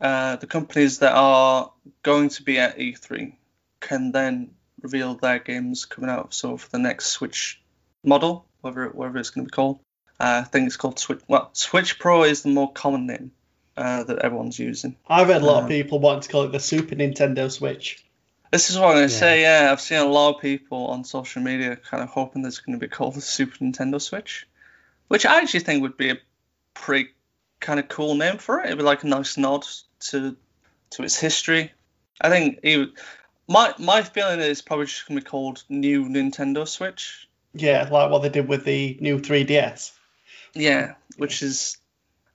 Uh, the companies that are going to be at E three can then reveal their games coming out. So for the next Switch model, whatever it, whatever it's going to be called, uh, I think it's called Switch. Well, Switch Pro is the more common name uh, that everyone's using. I've read a lot uh, of people wanting to call it the Super Nintendo Switch. This is what I'm going to yeah. say. Yeah, I've seen a lot of people on social media kind of hoping that it's going to be called the Super Nintendo Switch, which I actually think would be a pretty kind of cool name for it. It'd be like a nice nod to to its history. I think it, my my feeling is probably just gonna be called New Nintendo Switch. Yeah, like what they did with the new three D S. Yeah, which is,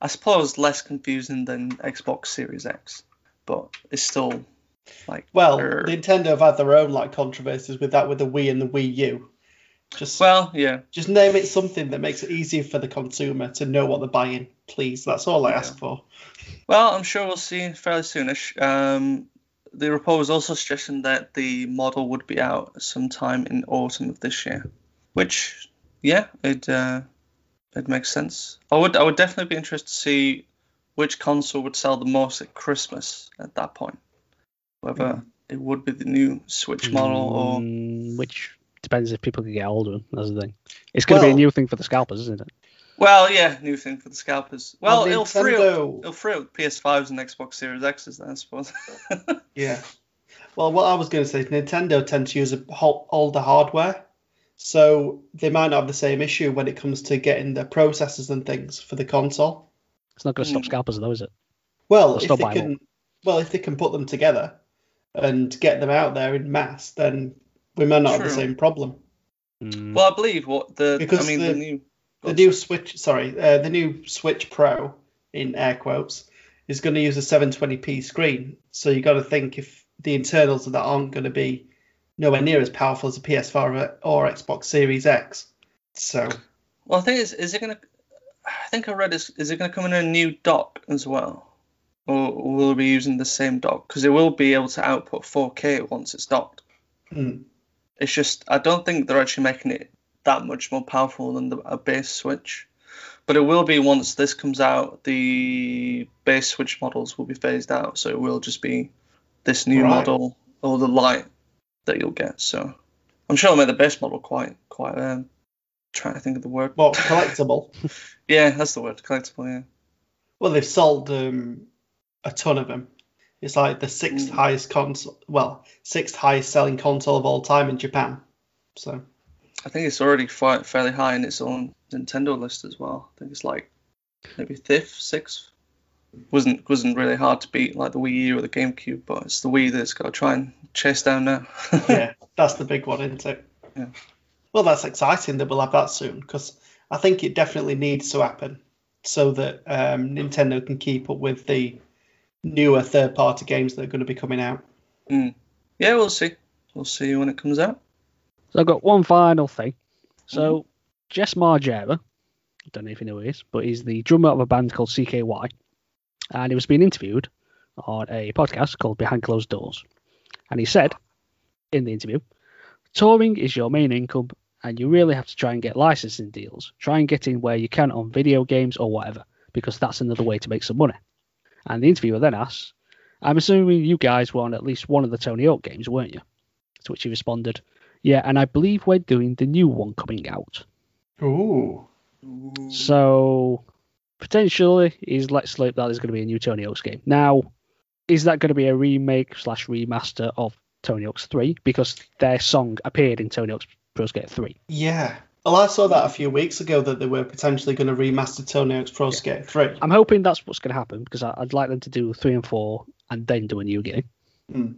I suppose, less confusing than Xbox Series X, but it's still like. Well, er... Nintendo have had their own like controversies with that, with the Wii and the Wii U. Just well, yeah. Just name it something that makes it easier for the consumer to know what they're buying, please. That's all I yeah. ask for. Well, I'm sure we'll see fairly soonish. Um, the report was also suggesting that the model would be out sometime in autumn of this year, which, yeah, it uh, it makes sense. I would I would definitely be interested to see which console would sell the most at Christmas at that point. Whether mm. it would be the new Switch model mm, or which. Depends if people can get hold of them. That's the thing. It's going well, to be a new thing for the scalpers, isn't it? Well, yeah, new thing for the scalpers. Well, it'll free, up, it'll free up P S fives and Xbox Series X's then, I suppose. Yeah. Well, what I was going to say is Nintendo tend to use a whole, older hardware, so they might not have the same issue when it comes to getting the processors and things for the console. It's not going to stop mm. scalpers, though, is it? Well, if they can, well, if they can put them together and get them out there in mass, then... We may not True. have the same problem. Well, I believe what the because I mean, the, the, new, the new Switch, sorry, uh, the new Switch Pro in air quotes is going to use a seven twenty p screen. So you got to think if the internals of that aren't going to be nowhere near as powerful as a P S four or Xbox Series X. So, well, I think is is it going to? I think I read is is it going to come in a new dock as well, or will it be using the same dock? Because it will be able to output four K once it's docked. Mm. It's just, I don't think they're actually making it that much more powerful than the, a base Switch. But it will be, once this comes out, the base Switch models will be phased out. So it will just be this new right. model or the Lite that you'll get. So I'm sure I'll make the base model quite, quite, um, trying to think of the word. Well, collectible. Yeah, that's the word, collectible, yeah. Well, they've sold um, a ton of them. It's like the sixth highest console, well, sixth highest selling console of all time in Japan. So, I think it's already fairly high in its own Nintendo list as well. I think it's like maybe fifth, sixth. wasn't wasn't really hard to beat like the Wii U or the GameCube, but it's the Wii that's got to try and chase down now. Yeah, that's the big one, isn't it? Yeah. Well, that's exciting that we'll have that soon, because I think it definitely needs to happen so that um, Nintendo can keep up with the newer third-party games that are going to be coming out. Mm. Yeah, we'll see. We'll see when it comes out. So I've got one final thing. So, mm-hmm. Jess Margera, I don't know if you know who he is, but he's the drummer of a band called C K Y, and he was being interviewed on a podcast called Behind Closed Doors, and he said in the interview, touring is your main income, and you really have to try and get licensing deals, try and get in where you can on video games or whatever, because that's another way to make some money. And the interviewer then asks, I'm assuming you guys were on at least one of the Tony Hawk games, weren't you? To which he responded, yeah, and I believe we're doing the new one coming out. Ooh. So, potentially, is let's slip that there's going to be a new Tony Hawk's game. Now, is that going to be a remake slash remaster of Tony Hawk's three? Because their song appeared in Tony Hawk's Pro Skater three. Yeah. Well, I saw that a few weeks ago, that they were potentially going to remaster Tony Hawk's Pro yeah. Skater three. I'm hoping that's what's going to happen, because I'd like them to do three and four and then do a new game. Mm.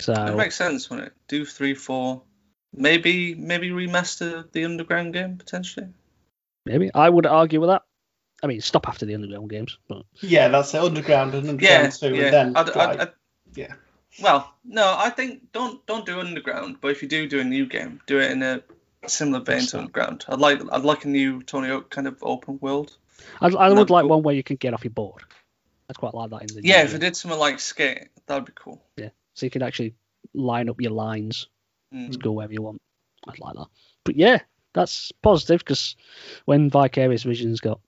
So it makes sense, wouldn't it? Do three, four... Maybe maybe remaster the Underground game, potentially. Maybe. I would argue with that. I mean, stop after the Underground games. But yeah, that's it. Underground and Underground yeah, two. Yeah. And then, I'd, I'd, I'd, yeah. Well, no, I think don't don't do Underground, but if you do do a new game, do it in a similar vein to Underground. I'd like I'd like a new Tony Hawk kind of open world. I'd, I would like cool. one where you can get off your board. I'd quite like that. In the yeah, if game. I did something like Skate, that would be cool. Yeah, so you could actually line up your lines. To go wherever you want. I'd like that. But yeah, that's positive, because when Vicarious Visions got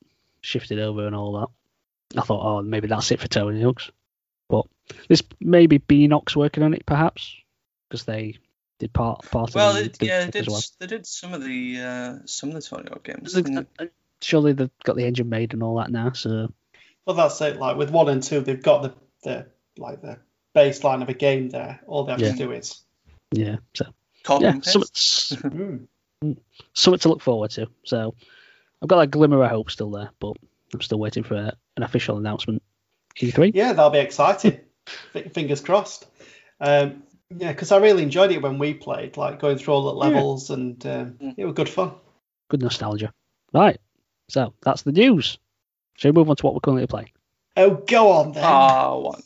shifted over and all that, I thought, oh, maybe that's it for Tony Hawk's. But this may be Beanox working on it, perhaps, because they did part part well, of it. The, yeah, the, they did, well, they did some of the uh, some of the Tony Hawk games. They, surely they've got the engine made and all that now. So well, that's it. Like with one and two, they've got the the like the baseline of a game there. All they have yeah. to do is. Yeah, so yeah, something, something to look forward to. So I've got that glimmer of hope still there, but I'm still waiting for a, an official announcement. E three? Yeah, that'll be exciting. Fingers crossed. Um, yeah, because I really enjoyed it when we played, like going through all the levels, yeah. and um, yeah. it was good fun. Good nostalgia. Right, so that's the news. Shall we move on to what we're currently playing? Oh, go on then. Oh,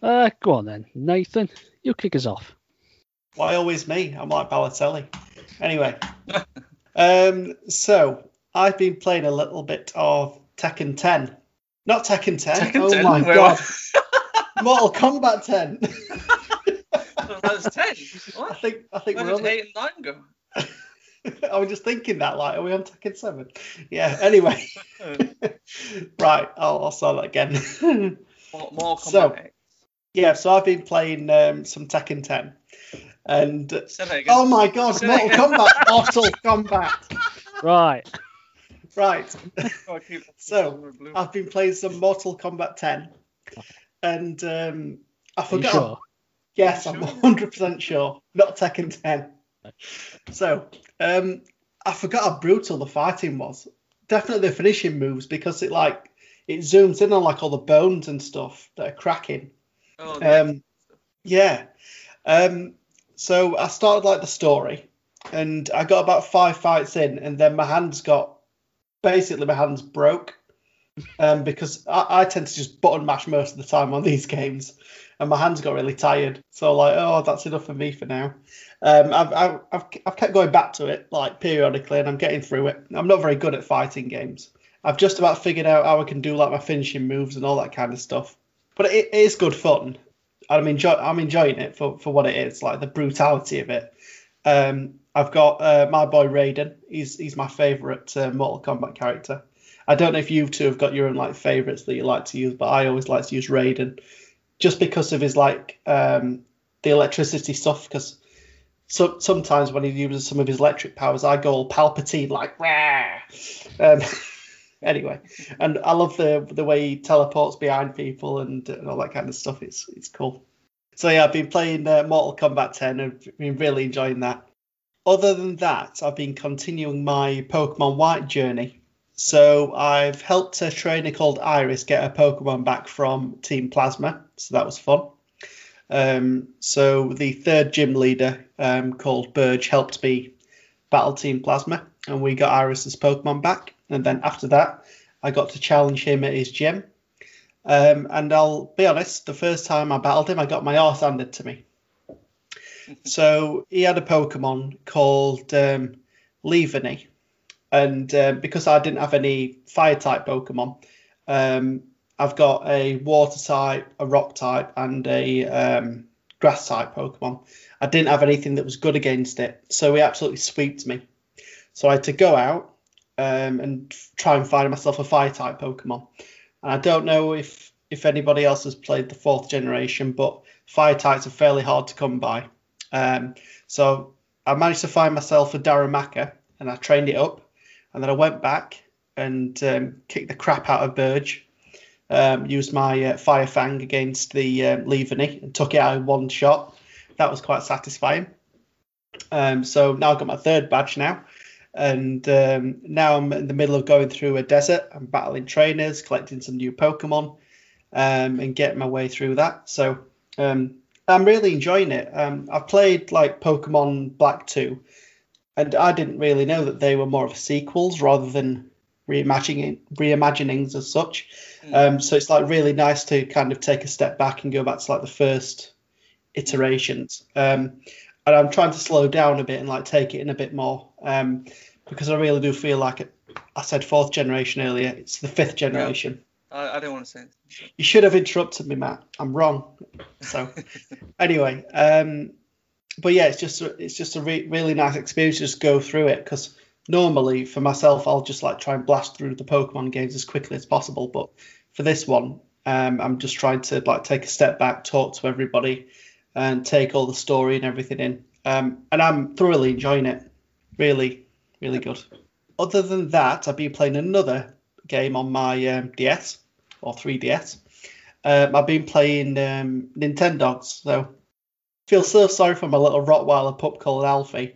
uh, go on then. Nathan, you kick us off. Why always me? I'm like Balotelli. Anyway, um, so I've been playing a little bit of Tekken ten. Not Tekken ten. Tekken oh ten, my god! Mortal Kombat ten. Well, that was ten. What? I think I think Where we're did only... eight and nine go? I was just thinking that. Like, are we on Tekken seven? Yeah. Anyway, right. I'll, I'll start that again. Mortal Kombat so, eight. Yeah. So I've been playing um, some Tekken ten. And oh my god, Say Mortal Kombat, Mortal Kombat. Right. Right. So I've been playing some Mortal Kombat ten. And um, I forgot. Are you sure? Yes, I'm one hundred percent sure. Not Tekken ten. So um, I forgot how brutal the fighting was. Definitely the finishing moves, because it like it zooms in on like all the bones and stuff that are cracking. Oh, nice. Um yeah. Um, so I started like the story, and I got about five fights in, and then my hands got, basically my hands broke, um, because I, I tend to just button mash most of the time on these games, and my hands got really tired. So like, oh, that's enough for me for now. Um, I've, I've, I've, I've kept going back to it like periodically, and I'm getting through it. I'm not very good at fighting games. I've just about figured out how I can do like my finishing moves and all that kind of stuff, but it, it is good fun. I'm, enjoy- I'm enjoying it for, for what it is, like the brutality of it. Um, I've got uh, my boy Raiden. He's he's my favourite uh, Mortal Kombat character. I don't know if you two have got your own like favourites that you like to use, but I always like to use Raiden just because of his like um, the electricity stuff. Because so- sometimes when he uses some of his electric powers, I go all Palpatine like rah. Um, Anyway, and I love the the way he teleports behind people and, and all that kind of stuff. It's it's cool. So yeah, I've been playing uh, Mortal Kombat ten and been really enjoying that. Other than that, I've been continuing my Pokemon White journey. So I've helped a trainer called Iris get her Pokemon back from Team Plasma. So that was fun. Um, so the third gym leader um, called Burge helped me Battle Team Plasma, and we got Iris's Pokemon back. And then after that, I got to challenge him at his gym. Um, and I'll be honest, the first time I battled him, I got my arse handed to me. So he had a Pokemon called um, Leavanny. And uh, because I didn't have any fire-type Pokemon, um, I've got a water-type, a rock-type, and a um, grass-type Pokemon. I didn't have anything that was good against it, so he absolutely sweeped me. So I had to go out um, and try and find myself a fire-type Pokemon. And I don't know if, if anybody else has played the fourth generation, but fire-types are fairly hard to come by. Um, so I managed to find myself a Darumaka, and I trained it up. And then I went back and um, kicked the crap out of Burge, um, used my uh, Fire Fang against the um, Leavanny and took it out in one shot. That was quite satisfying. Um, so now I've got my third badge now. And um, now I'm in the middle of going through a desert. I'm battling trainers, collecting some new Pokemon um, and getting my way through that. So um, I'm really enjoying it. Um, I've played like Pokemon Black two. And I didn't really know that they were more of sequels rather than reimagining, reimaginings as such. Mm. Um, so it's like really nice to kind of take a step back and go back to like the first iterations. Um, and I'm trying to slow down a bit and like take it in a bit more um, because I really do feel like it, I said fourth generation earlier. It's the fifth generation. No, I, I don't want to say it. You should have interrupted me, Matt. I'm wrong. So anyway. Um, But yeah, it's just it's just a re- really nice experience to just go through it, because normally for myself, I'll just like try and blast through the Pokemon games as quickly as possible. But for this one, um, I'm just trying to like take a step back, talk to everybody and take all the story and everything in. Um, and I'm thoroughly enjoying it. Really, really good. Other than that, I've been playing another game on my um, D S or three D S. Um, I've been playing um, Nintendogs, so... feel so sorry for my little Rottweiler pup called Alfie.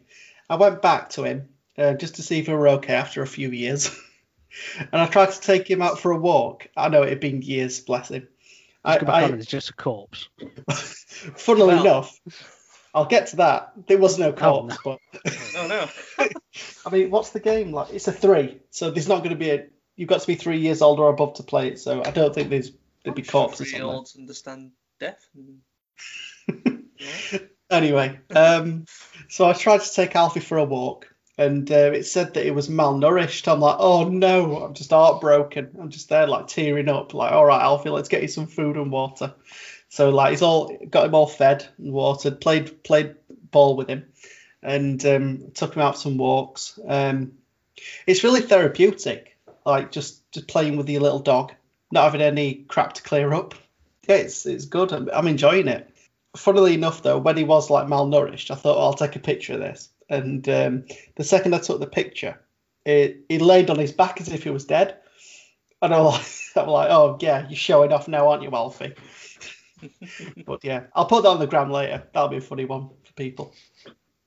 I went back to him uh, just to see if he were okay after a few years. And I tried to take him out for a walk. I know it had been years, bless him. I, I, it's just a corpse. Funnily well, enough, I'll get to that. There was no corpse. Oh, no. But oh, no. I mean, what's the game like? It's a three. So there's not going to be a... You've got to be three years old or above to play it. So I don't think there's, there'd be corpses. Three-year-olds understand death and... Anyway, um, so I tried to take Alfie for a walk, and uh, it said that it was malnourished. I'm like, oh no, I'm just heartbroken. I'm just there like tearing up, like, all right, Alfie, let's get you some food and water. So like, he's all got him all fed and watered, played played ball with him, and um, took him out for some walks. Um, it's really therapeutic, like just, just playing with your little dog, not having any crap to clear up. Yeah, it's it's good. I'm, I'm enjoying it. Funnily enough, though, when he was like malnourished, I thought, oh, I'll take a picture of this. And um, the second I took the picture, it, he laid on his back as if he was dead. And I'm like, I'm like, oh, yeah, you're showing off now, aren't you, Alfie? But yeah, I'll put that on the gram later. That'll be a funny one for people.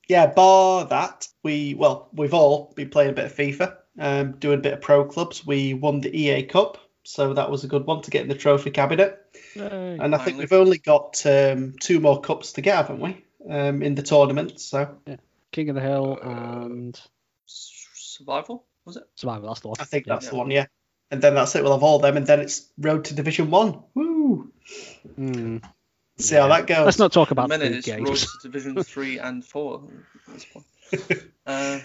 Yeah, bar that, we, well, we've all been playing a bit of FIFA, um, doing a bit of pro clubs. We won the E A Cup. So that was a good one to get in the trophy cabinet. No, and I think we've only got um, two more cups to get, haven't we, um, in the tournament? So yeah. King of the Hill and... Survival, was it? Survival, that's the one. I think yeah. that's yeah. the one, yeah. And then that's it, we'll have all them, and then it's Road to Division one. Woo! Mm. See yeah. how that goes. Let's not talk about the games. Road to Division three and four. uh,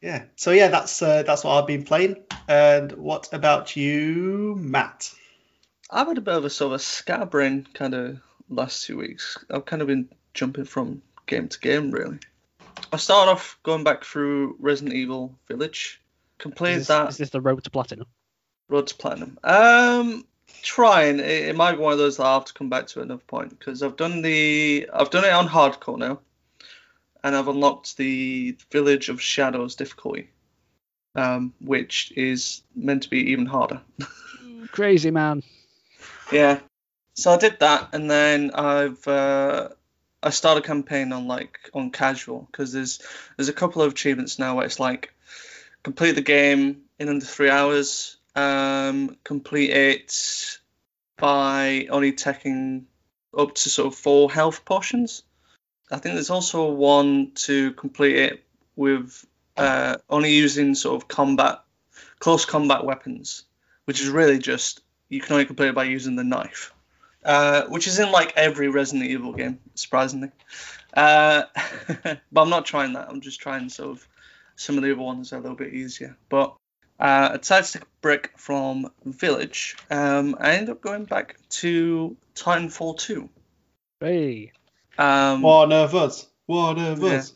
Yeah. So yeah, that's uh, that's what I've been playing. And what about you, Matt? I've had a bit of a sort of scattering kind of last two weeks. I've kind of been jumping from game to game, really. I started off going back through Resident Evil Village. Completed is this, that. Is this the Road to Platinum? Road to Platinum. Um, trying. It, it might be one of those that I have to come back to at another point, because I've done the I've done it on hardcore now. And I've unlocked the Village of Shadows difficulty, um, which is meant to be even harder. Crazy, man. Yeah. So I did that, and then I've uh, I started a campaign on like on casual, because there's there's a couple of achievements now where it's like complete the game in under three hours, um, complete it by only taking up to sort of four health potions. I think there's also one to complete it with uh, only using sort of combat, close combat weapons, which is really just you can only complete it by using the knife, uh, which is in like every Resident Evil game, surprisingly. Uh, but I'm not trying that. I'm just trying sort of some of the other ones are a little bit easier. But uh, I decided to take a break from Village. Um, I ended up going back to Titanfall two. Hey. Um, one of us. One of yeah. us.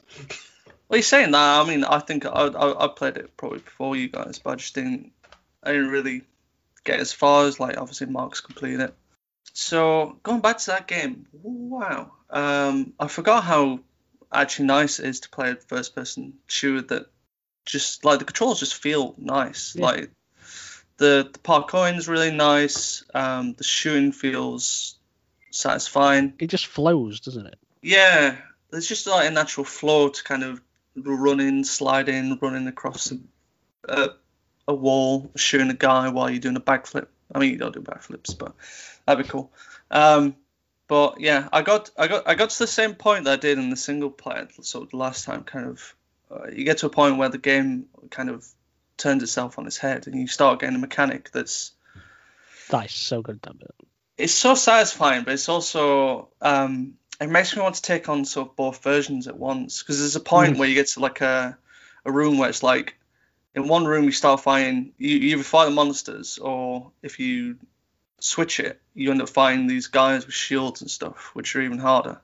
Well, you're saying that. I mean, I think I, I I played it probably before you guys, but I just didn't. I didn't really get as far as like obviously Mark's completed it. So going back to that game, wow. Um, I forgot how actually nice it is to play a first-person shooter. That just like the controls just feel nice. Yeah. Like the the parkouring is really nice. Um, the shooting feels satisfying. It just flows, doesn't it? Yeah, there's just like a natural flow to kind of running, sliding, running across a, a wall, shooting a guy while you're doing a backflip. I mean, you don't do backflips, but that'd be cool. Um, but yeah, I got I got I got to the same point that I did in the single player sort of last time. Kind of, uh, you get to a point where the game kind of turns itself on its head, and you start getting a mechanic that's that's so good. That bit. It's so satisfying, but it's also um, it makes me want to take on sort of both versions at once, because there's a point where you get to like a a room where it's like. In one room, you start fighting, you, you either fight the monsters, or if you switch it, you end up fighting these guys with shields and stuff, which are even harder.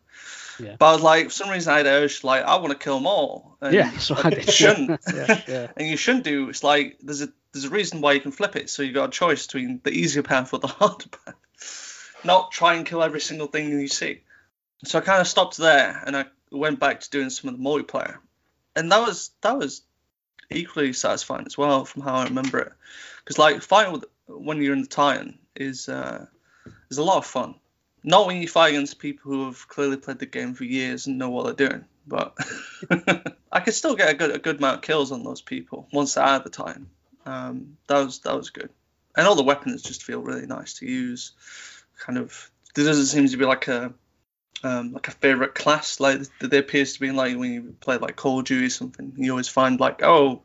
Yeah. But I was like, for some reason, I had an urge, like, I want to kill them all. And yeah, so I did. You shouldn't. yeah, yeah. And you shouldn't do, it's like, there's a there's a reason why you can flip it, so you've got a choice between the easier path or the harder path. Not try and kill every single thing you see. So I kind of stopped there, and I went back to doing some of the multiplayer. And that was that was... equally satisfying as well, from how I remember it, because like fighting with, when you're in the Titan is uh, is a lot of fun. Not when you fight against people who have clearly played the game for years and know what they're doing, but I could still get a good a good amount of kills on those people once they're out of the Titan. Um, that was that was good, and all the weapons just feel really nice to use. Kind of there doesn't seem to be like a Um, like a favorite class, like there appears to be like when you play like Call of Duty or something, you always find like, oh,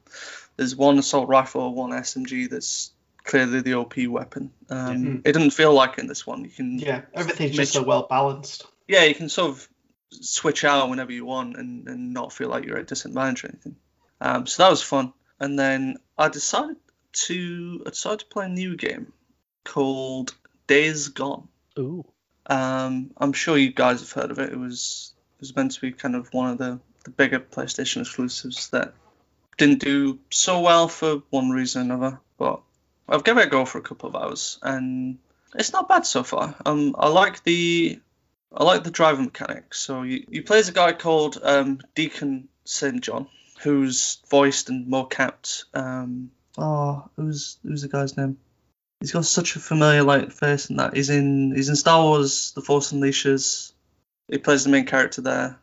there's one assault rifle or one S M G that's clearly the O P weapon. Um, mm-hmm. It didn't feel like in this one. You can yeah, everything's just so well balanced. Yeah, you can sort of switch out whenever you want and, and not feel like you're at a disadvantage or anything. Um, so that was fun. And then I decided to I decided to play a new game called Days Gone. Ooh. Um, I'm sure you guys have heard of it. It was it was meant to be kind of one of the, the bigger PlayStation exclusives that didn't do so well for one reason or another. But I've given it a go for a couple of hours, and it's not bad so far. Um, I like the I like the driving mechanics. So you, you play as a guy called um, Deacon Saint John, who's voiced and mocapped. Um, oh, who's who's the guy's name? He's got such a familiar like face in that. He's in he's in Star Wars, The Force Unleashes. He plays the main character there.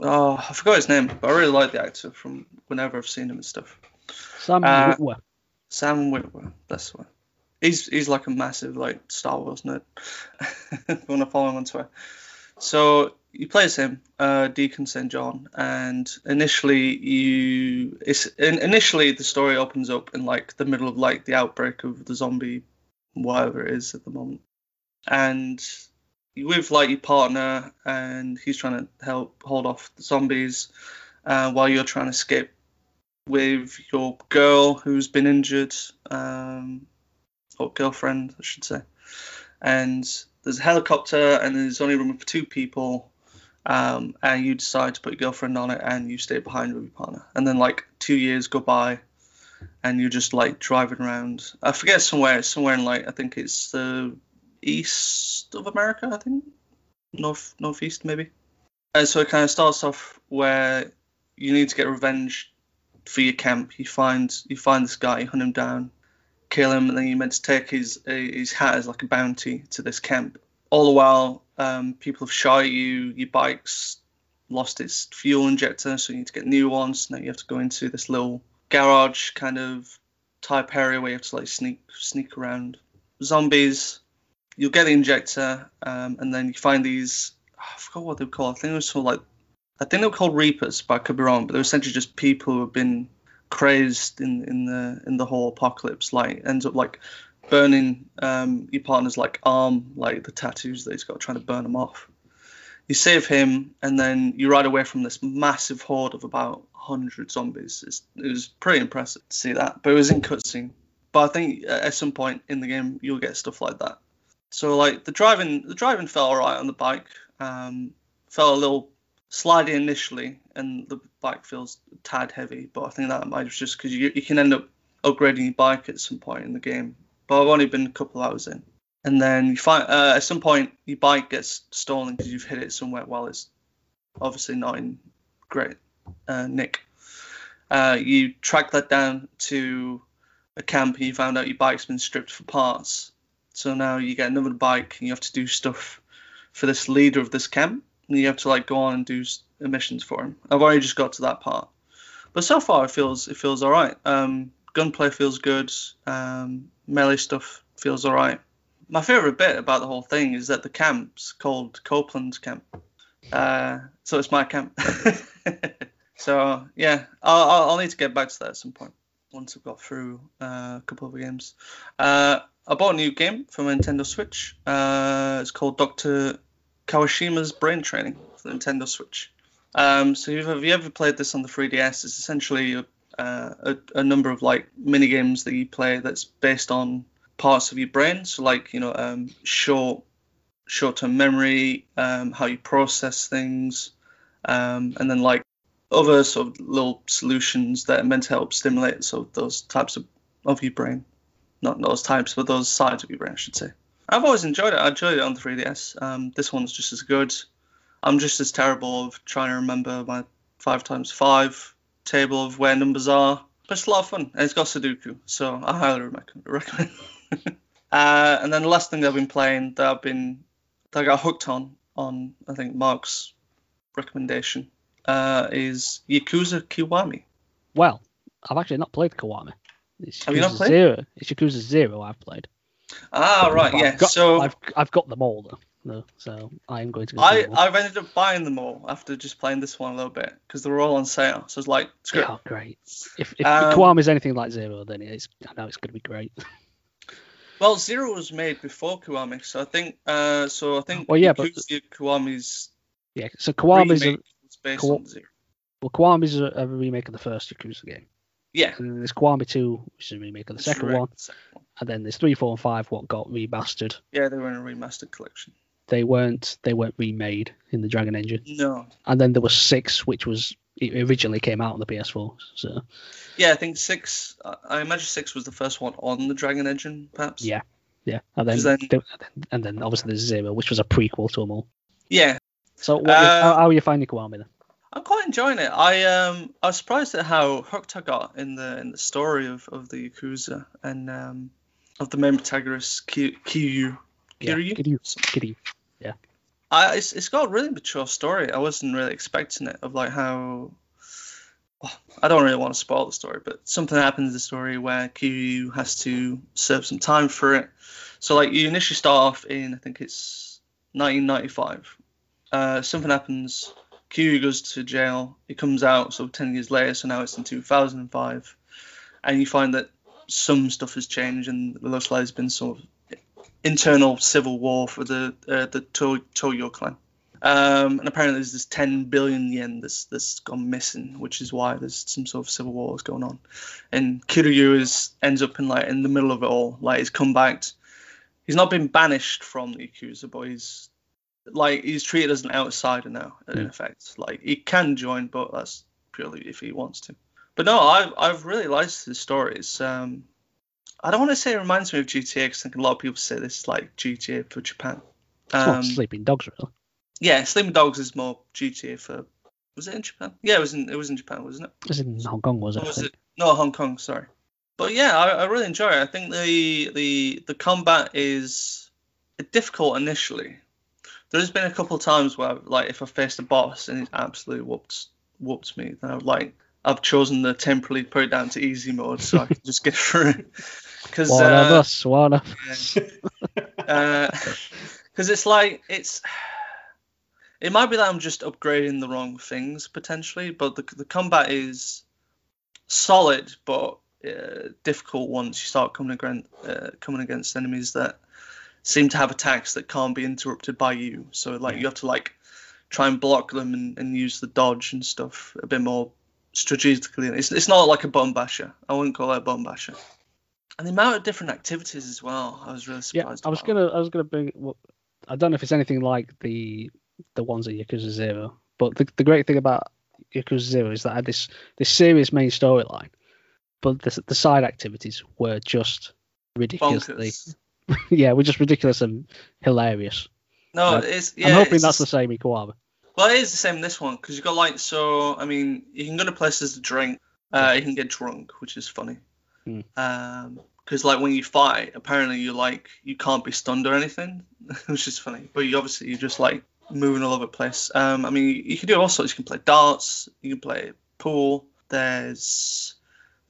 Oh, I forgot his name, but I really like the actor from whenever I've seen him and stuff. Sam uh, Witwer. Sam Witwer, that's the one. He's he's like a massive like Star Wars nerd. If you want to follow him on Twitter. So you play as him, uh, Deacon Saint John, and initially you it's in, initially the story opens up in like the middle of like the outbreak of the zombie. Whatever it is at the moment, and you with like your partner, and he's trying to help hold off the zombies, uh, while you're trying to escape with your girl who's been injured, um, or girlfriend, I should say. And there's a helicopter, and there's only room for two people, um, and you decide to put your girlfriend on it, and you stay behind with your partner. And then like two years go by. And you're just like driving around. I forget somewhere, somewhere in like I think it's the east of America. I think north, northeast maybe. And so it kind of starts off where you need to get revenge for your camp. You find you find this guy, you hunt him down, kill him, and then you're meant to take his his hat as like a bounty to this camp. All the while, um, people have shot at you. Your bike's lost its fuel injector, so you need to get new ones. Now you have to go into this little garage kind of type area where you have to like sneak sneak around. Zombies, you'll get the injector, um, and then you find these, oh, I forgot what they were called. I think it was sort of like I think they were called Reapers, but I could be wrong, but they're essentially just people who have been crazed in in the in the whole apocalypse, like ends up like burning um your partner's like arm, like the tattoos that he's got, trying to burn them off. You save him, and then you ride away from this massive horde of about one hundred zombies. It's, it was pretty impressive to see that, but it was in cutscene. But I think at some point in the game you'll get stuff like that. So like the driving, the driving felt alright on the bike. Um, felt a little slidey initially, and the bike feels a tad heavy. But I think that might be just because you you can end up upgrading your bike at some point in the game. But I've only been a couple of hours in. And then you find uh, at some point your bike gets stolen because you've hit it somewhere while it's obviously not in great uh, nick. Uh, you track that down to a camp, and you found out your bike's been stripped for parts. So now you get another bike, and you have to do stuff for this leader of this camp. And you have to like go on and do missions for him. I've already just got to that part, but so far it feels it feels all right. Um, gunplay feels good. Um, melee stuff feels all right. My favorite bit about the whole thing is that the camp's called Copeland's camp, uh, so it's my camp. So yeah, I'll, I'll need to get back to that at some point once I've got through uh, a couple of games. Uh, I bought a new game for Nintendo Switch. Uh, it's called Doctor Kawashima's Brain Training for the Nintendo Switch. Um, so if you ever played this on the three D S, it's essentially a, uh, a, a number of like mini games that you play that's based on parts of your brain, so like, you know, um short short-term memory, um how you process things, um and then like other sort of little solutions that are meant to help stimulate sort of those types of, of your brain, not those types but those sides of your brain, I should say. I've always enjoyed it. I enjoyed it on the three D S. Um this one's just as good. I'm just as terrible of trying to remember my five times five table of where numbers are, but it's a lot of fun, and it's got Sudoku, so I highly recommend. Uh, and then the last thing I've been playing that I've been that I got hooked on on I think Mark's recommendation uh, is Yakuza Kiwami. Well, I've actually not played Kiwami. It's Have you not played? Zero. It's Yakuza Zero I've played. Ah, but right, I've yeah. Got, so I've I've got them all though, though so I'm going to. Go I I've ended up buying them all after just playing this one a little bit because they were all on sale. So it's like, screw. Oh, great! If if um, Kiwami's anything like Zero, then it's I know it's going to be great. Well, Zero was made before Kiwami, so I think. Uh, so I think. Well, yeah, Yakuza, but Kiwami's. Yeah, so Kiwami's a, was based Kiw- on Zero. Well, Kiwami's a, a remake of the first Yakuza game. Yeah. And then there's Kiwami Two, which is a remake of the second, right, one. the second one. And then there's three, four, and five, what got remastered. Yeah, they were in a remastered collection. They weren't. They weren't remade in the Dragon Engine. No. And then there was six, which was it originally came out on the P S four. So. Yeah, I think six. I imagine six was the first one on the Dragon Engine, perhaps. Yeah, yeah, and then, then they, and then obviously there's Zero, which was a prequel to them all. Yeah. So what, uh, how, how are you finding Kiwami then? I'm quite enjoying it. I um I was surprised at how hooked I got in the in the story of, of the Yakuza and um of the main protagonist Kiryu. Kiryu. Yeah, Kiryu. Kiryu. Yeah. I, it's it's got a really mature story. I wasn't really expecting it. Of like how, well, I don't really want to spoil the story, but something happens in the story where Kiryu has to serve some time for it. So like you initially start off in I think it's nineteen ninety-five. Uh, something happens. Kiryu goes to jail. He comes out sort of ten years later. So now it's in two thousand five, and you find that some stuff has changed, and it looks like there's been sort of internal civil war for the uh, the to- Toyo clan, um, and apparently there's this ten billion yen that's that's gone missing, which is why there's some sort of civil war that's going on, and Kiryu is ends up in like in the middle of it all. Like he's come back, he's not been banished from the Yakuza, but he's like he's treated as an outsider now. Mm. In effect, like he can join, but that's purely if he wants to. But no, I've I've really liked his stories. Um, I don't want to say it reminds me of G T A, because I think a lot of people say this is like G T A for Japan. Um, well, Sleeping Dogs, really. Yeah, Sleeping Dogs is more G T A for. Was it in Japan? Yeah, it was in. It was in Japan, wasn't it? It was in Hong Kong, was it? Was it? No, Hong Kong. Sorry, but yeah, I, I really enjoy it. I think the the the combat is difficult initially. There's been a couple of times where, like, if I faced a boss and it absolutely whooped whooped me, then I've like I've chosen to temporarily put it down to easy mode so I can just get through. Cause, one uh, of us, one of us. Because uh, it's like, it's. It might be that I'm just upgrading the wrong things, potentially, but the the combat is solid but uh, difficult once you start coming against uh, coming against enemies that seem to have attacks that can't be interrupted by you. So like you have to like try and block them and, and use the dodge and stuff a bit more strategically. It's it's not like a button basher. I wouldn't call it a button basher. And the amount of different activities as well, I was really surprised. Yeah, I was about. gonna I was gonna bring. Well, I don't know if it's anything like the the ones at Yakuza Zero, but the the great thing about Yakuza Zero is that I had this this serious main storyline, but the the side activities were just ridiculously. Bonkers. Yeah, we're just ridiculous and hilarious. No, right? it's. Yeah, I'm hoping it's, that's the same in Kawaba. Well, it is the same in this one because you got like so. I mean, you can go to places to drink. Uh, you can get drunk, which is funny. Mm. Um, because like when you fight, apparently you like you can't be stunned or anything, which is funny. But you obviously you're just like moving all over the place. Um, I mean, you, you can do all sorts. You can play darts. You can play pool. There's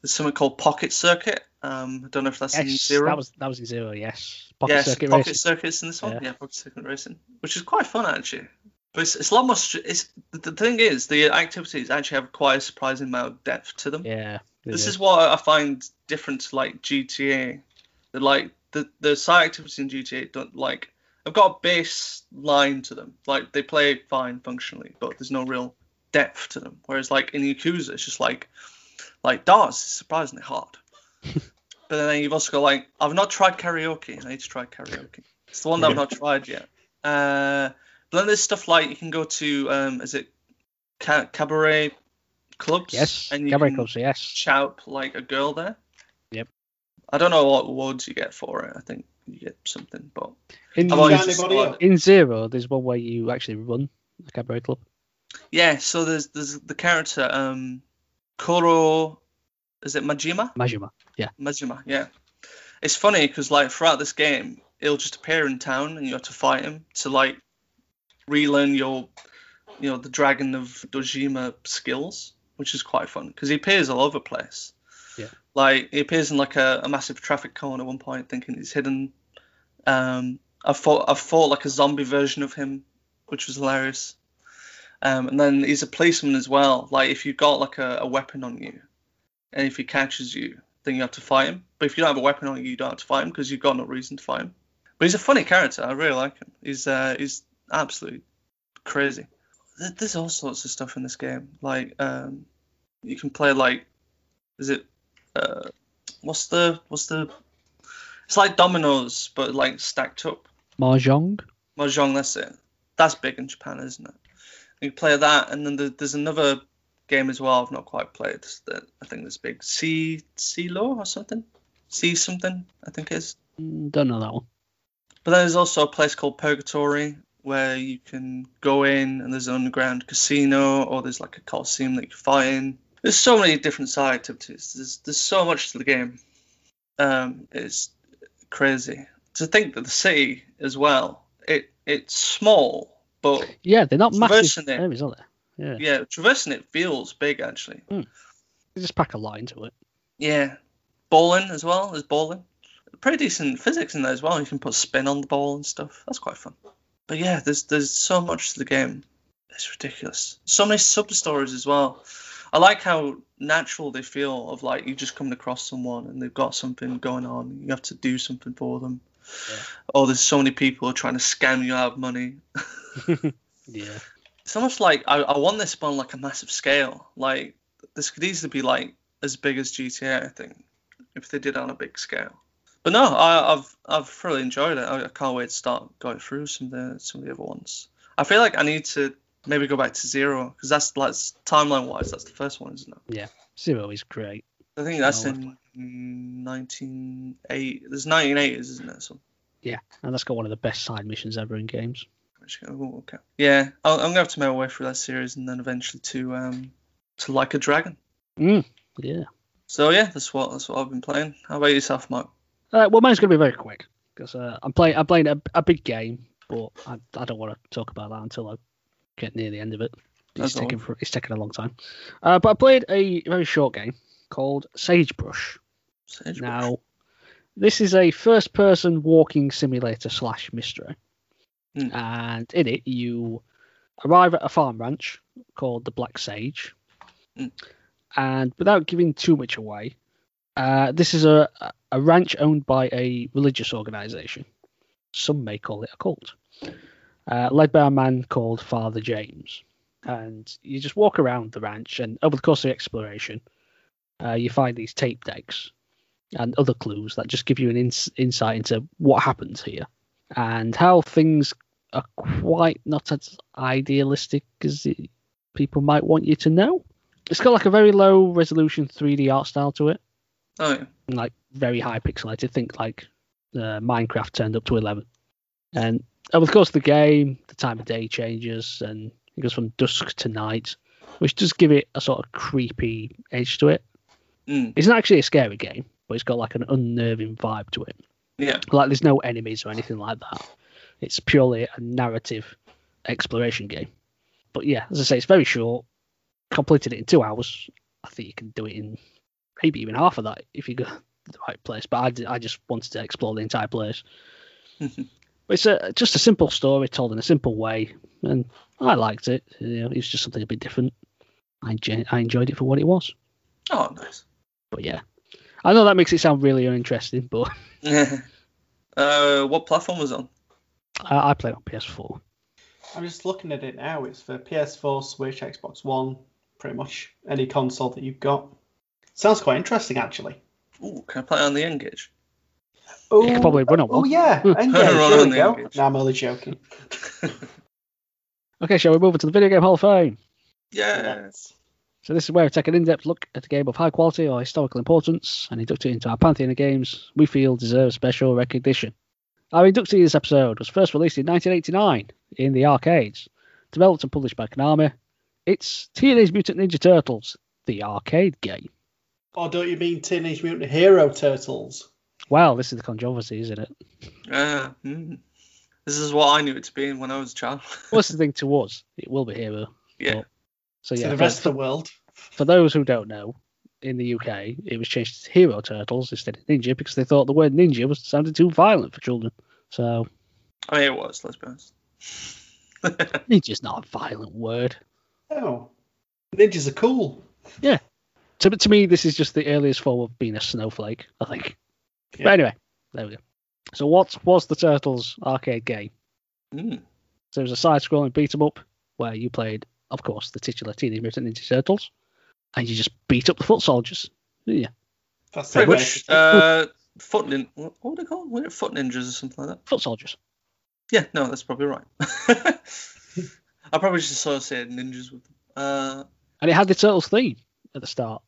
there's something called Pocket Circuit. Um, I don't know if that's yes, in Zero. That was that was in Zero. Yes, pocket yes, circuit pocket racing. circuits in this one. Yeah. yeah, pocket circuit racing, which is quite fun actually. But it's, it's a lot more. It's the thing is the activities actually have quite a surprising amount of depth to them. Yeah, this do. is what I find different to like G T A. They're like the the side activities in G T A don't like. I've got a base line to them. Like they play fine functionally, but there's no real depth to them. Whereas like in Yakuza, it's just like like darts is surprisingly hard. But then you've also got like I've not tried karaoke. I need to try karaoke. It's the one that I've not tried yet. Uh, but then there's stuff like you can go to um, is it ca- cabaret clubs? Yes, and you cabaret can clubs. Yes, shout like a girl there. Yep. I don't know what awards you get for it. I think you get something, but in, the, in Zero, there's one where you actually run a cabaret club. Yeah. So there's there's the character um, Koro. Is it Majima? Majima, yeah. Majima, yeah. It's funny because like throughout this game, it'll just appear in town and you have to fight him to like relearn your, you know, the Dragon of Dojima skills, which is quite fun because he appears all over the place. Yeah. Like he appears in like a, a massive traffic cone at one point, thinking he's hidden. Um, I fought, I fought like a zombie version of him, which was hilarious. Um, and then he's a policeman as well. Like if you got like a, a weapon on you. And if he catches you, then you have to fight him. But if you don't have a weapon on you, you don't have to fight him because you've got no reason to fight him. But he's a funny character. I really like him. He's uh, he's absolutely crazy. There's all sorts of stuff in this game. Like um, you can play like, is it uh, what's the what's the? It's like dominoes, but like stacked up. Mahjong. Mahjong. That's it. That's big in Japan, isn't it? You can play that, and then there's another game as well I've not quite played that I think this big C C Law or something C something I think it is don't know that one. But there's also a place called Purgatory where you can go in and there's an underground casino or there's like a coliseum that you can fight in. There's so many different side activities. There's there's so much to the game. Um, it's crazy to think that the city as well. It it's small but yeah they're not massive areas, are they? Yeah. yeah, traversing it feels big, actually. Mm. You just pack a lot into it. Yeah. Bowling as well. There's bowling. Pretty decent physics in there as well. You can put spin on the ball and stuff. That's quite fun. But yeah, there's there's so much to the game. It's ridiculous. So many sub-stories as well. I like how natural they feel of, like, you just coming across someone and they've got something going on. You have to do something for them. Yeah. Oh, there's so many people trying to scam you out of money. Yeah. It's almost like I, I want this on like a massive scale. Like this could easily be like as big as G T A, I think, if they did on a big scale. But no, I, I've I've really enjoyed it. I, I can't wait to start going through some of the some of the other ones. I feel like I need to maybe go back to Zero because that's like timeline wise, that's the first one, isn't it? Yeah, Zero is great. I think that's in nineteen eighty. There's nineteen eighties, isn't it? So. Yeah, and that's got one of the best side missions ever in games. Oh, okay. Yeah, I'll, I'm going to have to make my way through that series and then eventually to um to Like a Dragon. Mm, yeah. So yeah, that's what that's what I've been playing. How about yourself, Mark? Uh, well, mine's going to be very quick because uh, I'm playing I'm playing a, a big game, but I, I don't want to talk about that until I get near the end of it. It's taking for, it's taking a long time. Uh, but I played a very short game called Sagebrush. Sagebrush. Now, this is a first-person walking simulator slash mystery. Mm. And in it, you arrive at a farm ranch called the Black Sage, mm. and without giving too much away, uh, this is a, a ranch owned by a religious organization. Some may call it a cult, uh, led by a man called Father James. And you just walk around the ranch, and over the course of the exploration, uh, you find these tape decks and other clues that just give you an ins- insight into what happens here and how things are quite not as idealistic as it, people might want you to know. It's got like a very low resolution three D art style to it. Oh, yeah. And like very high pixelated. Think like uh, Minecraft turned up to eleven. And over the course of the game, the time of day changes and it goes from dusk to night, which does give it a sort of creepy edge to it. Mm. It's not actually a scary game, but it's got like an unnerving vibe to it. Yeah. Like there's no enemies or anything like that. It's purely a narrative exploration game. But yeah, as I say, it's very short. Completed it in two hours. I think you can do it in maybe even half of that if you go to the right place. But I, did, I just wanted to explore the entire place. It's a, just a simple story told in a simple way, and I liked it. You know, it was just something a bit different. I, gen- I enjoyed it for what it was. Oh, nice. But yeah, I know that makes it sound really uninteresting, but uh, what platform was it on? I, I played on P S four. I'm just looking at it now. It's for P S four, Switch, Xbox One, pretty much any console that you've got. Sounds quite interesting, actually. Ooh, can I play it on the N-Gage? Oh, you could probably run on one. Oh, yeah. N-Gage, there we go. N-Gage. No, I'm only joking. Okay, shall we move on to the Video Game Hall of Fame? Yes. So this is where we take an in-depth look at a game of high quality or historical importance and induct it into our pantheon of games we feel deserve special recognition. Our inductee this episode was first released in nineteen eighty-nine in the arcades. Developed and published by Konami, it's Teenage Mutant Ninja Turtles, the arcade game. Oh, don't you mean Teenage Mutant Hero Turtles? Well, this is the controversy, isn't it? Uh, mm. This is what I knew it to be when I was a child. What's the thing to us? It will be Hero. Yeah. But, so yeah, to the rest of the world. For those who don't know, in the U K, it was changed to Hero Turtles instead of Ninja because they thought the word Ninja was sounded too violent for children. So, I mean, it was, let's be honest. Ninja's not a violent word. Oh, ninjas are cool. Yeah. To, to me, this is just the earliest form of being a snowflake, I think. Yeah. But anyway, there we go. So, what was the Turtles arcade game? Mm. So, it was a side-scrolling beat-em-up where you played, of course, the titular Teenage Mutant Ninja Turtles. And you just beat up the foot soldiers, didn't you? That's pretty much. Uh, foot nin- what were they called? Were it foot ninjas or something like that? Foot soldiers. Yeah, no, that's probably right. I probably just associated ninjas with them. Uh, and it had the Turtles theme at the start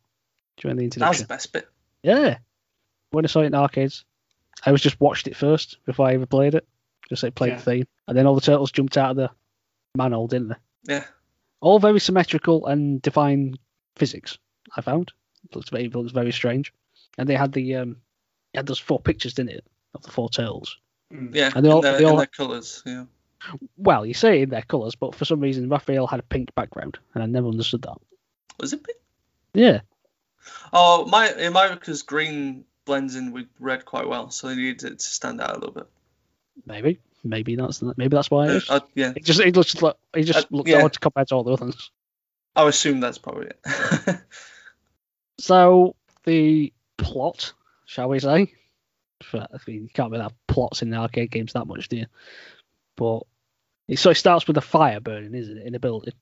during the introduction. That was the best bit. Yeah. When I saw it in arcades, I was just watched it first before I ever played it. Just like played yeah. the theme. And then all the Turtles jumped out of the manhole, didn't they? Yeah. All very symmetrical and defined physics, I found. It looks very, looks very strange. And they had the um, they had those four pictures, didn't it, of the four turtles? Yeah, and they all, in their, they all in their colours. Yeah. Well, you say in their colours, but for some reason Raphael had a pink background, and I never understood that. Was it pink? Yeah. Oh, my in my because green blends in with red quite well, so they needed it to stand out a little bit. Maybe, maybe that's maybe that's why it is. Uh, yeah. It just it looks like it just uh, looked yeah. odd compared to all the others. I assume that's probably it. So, the plot, shall we say? I mean, you can't really have plots in the arcade games that much, do you? But it, so it starts with a fire burning, isn't it, in a building?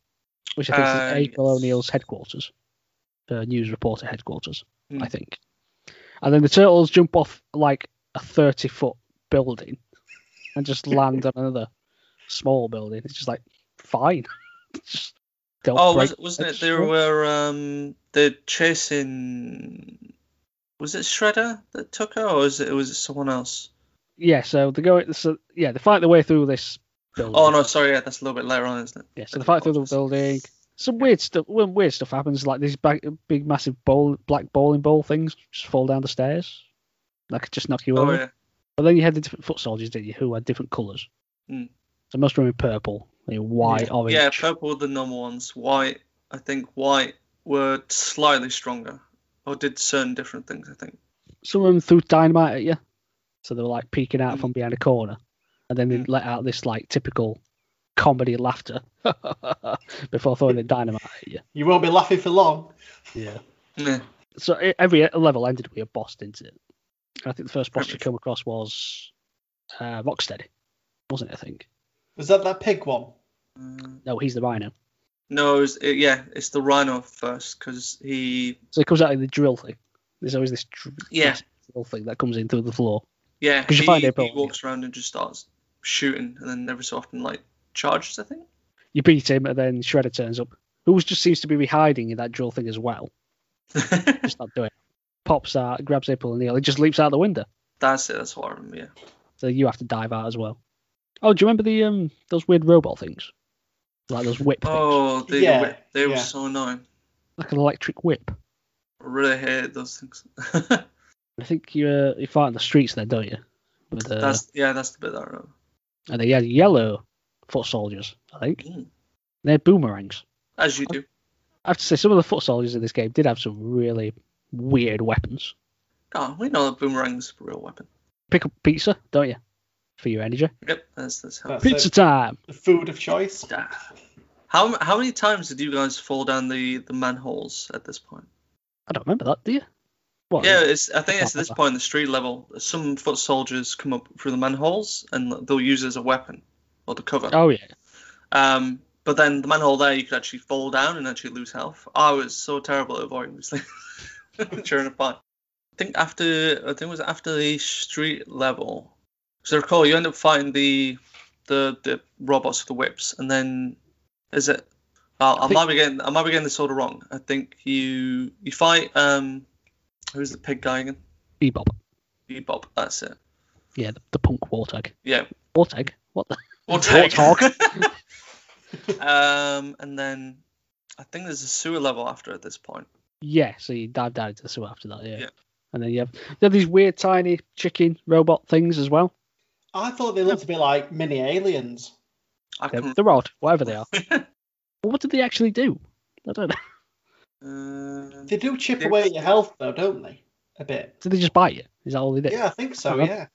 Which I think uh, is April yes. O'Neil's headquarters. Uh, news reporter headquarters, mm. I think. And then the Turtles jump off like a thirty-foot building and just land on another small building. It's just like, fine. just, Don't oh, was, wasn't it? They were um, they're chasing. Was it Shredder that took her, or was it was it someone else? Yeah, so they go. So, yeah, they fight their way through this building. Oh no, sorry, yeah, that's a little bit later on, isn't it? Yeah, so they fight through the building. Some weird stuff. Weird stuff happens, like these big, big massive bowl, black bowling ball things just fall down the stairs. Like just knock you oh, over. Yeah. But then you had the different foot soldiers, didn't you? Who had different colours. Mm. So most were in purple. White, yeah, orange. Yeah, purple were the normal ones. White, I think white were slightly stronger or did certain different things, I think. Some of them threw dynamite at you. So they were like peeking out mm. from behind a corner. And then they mm. let out this like typical comedy laughter before throwing the dynamite at you. You won't be laughing for long. Yeah. Nah. So every level ended with a boss, didn't it? And I think the first boss you come across was uh, Rocksteady, wasn't it, I think? Was that that pig one? No, he's the rhino. No, it was, it, yeah, it's the rhino first, because he... So it comes out of the drill thing. There's always this drill, yeah. drill thing that comes in through the floor. Yeah, you he, find it, he walks around and just starts shooting, and then every so often, like, charges, I think. You beat him, and then Shredder turns up, who just seems to be hiding in that drill thing as well. Just not doing it. Pops out, grabs April and Neil, he just leaps out the window. That's it, that's what I remember, yeah. So you have to dive out as well. Oh, do you remember the um those weird robot things? Like those whip oh, things? Oh, they, yeah. were, they yeah. were so annoying. Like an electric whip. I really hated those things. I think you uh, you fight in the streets there, don't you? With, uh, that's, yeah, that's the bit that I remember. And they had yellow foot soldiers, I think. Mm. They're boomerangs. As you do. I have to say, some of the foot soldiers in this game did have some really weird weapons. Oh, we know that boomerang's a real weapon. Pick up pizza, don't you? For your energy. Yep, that's, that's how that's pizza it. time. The food of choice. How how many times did you guys fall down the, the manholes at this point? I don't remember that, do you? What? Yeah, it's, I think I it's at this remember. point, the street level, some foot soldiers come up through the manholes and they'll use it as a weapon or the cover. Oh, yeah. Um, But then the manhole there, you could actually fall down and actually lose health. I was so terrible at avoiding this thing. Sure enough, I think after I think it was after the street level, because I recall you end up fighting the the the robots with the whips, and then is it? Oh, I, I think, might be getting I might be getting this sort of wrong. I think you you fight um who's the pig guy again? Bebop. Bebop. That's it. Yeah, the, the punk warthog. Yeah. Warthog. What the? Warthog. um and then I think there's a sewer level after at this point. Yeah, so you dive down into the sewer after that, yeah. yeah. And then you have, you have these weird tiny chicken robot things as well. I thought they looked a bit like mini aliens. I they're, they're odd, whatever they are. Well, what did they actually do? I don't know. Uh, they do chip they... away at your health though, don't they? A bit. Did they just bite you? Is that all they did? Yeah, I think so. I yeah.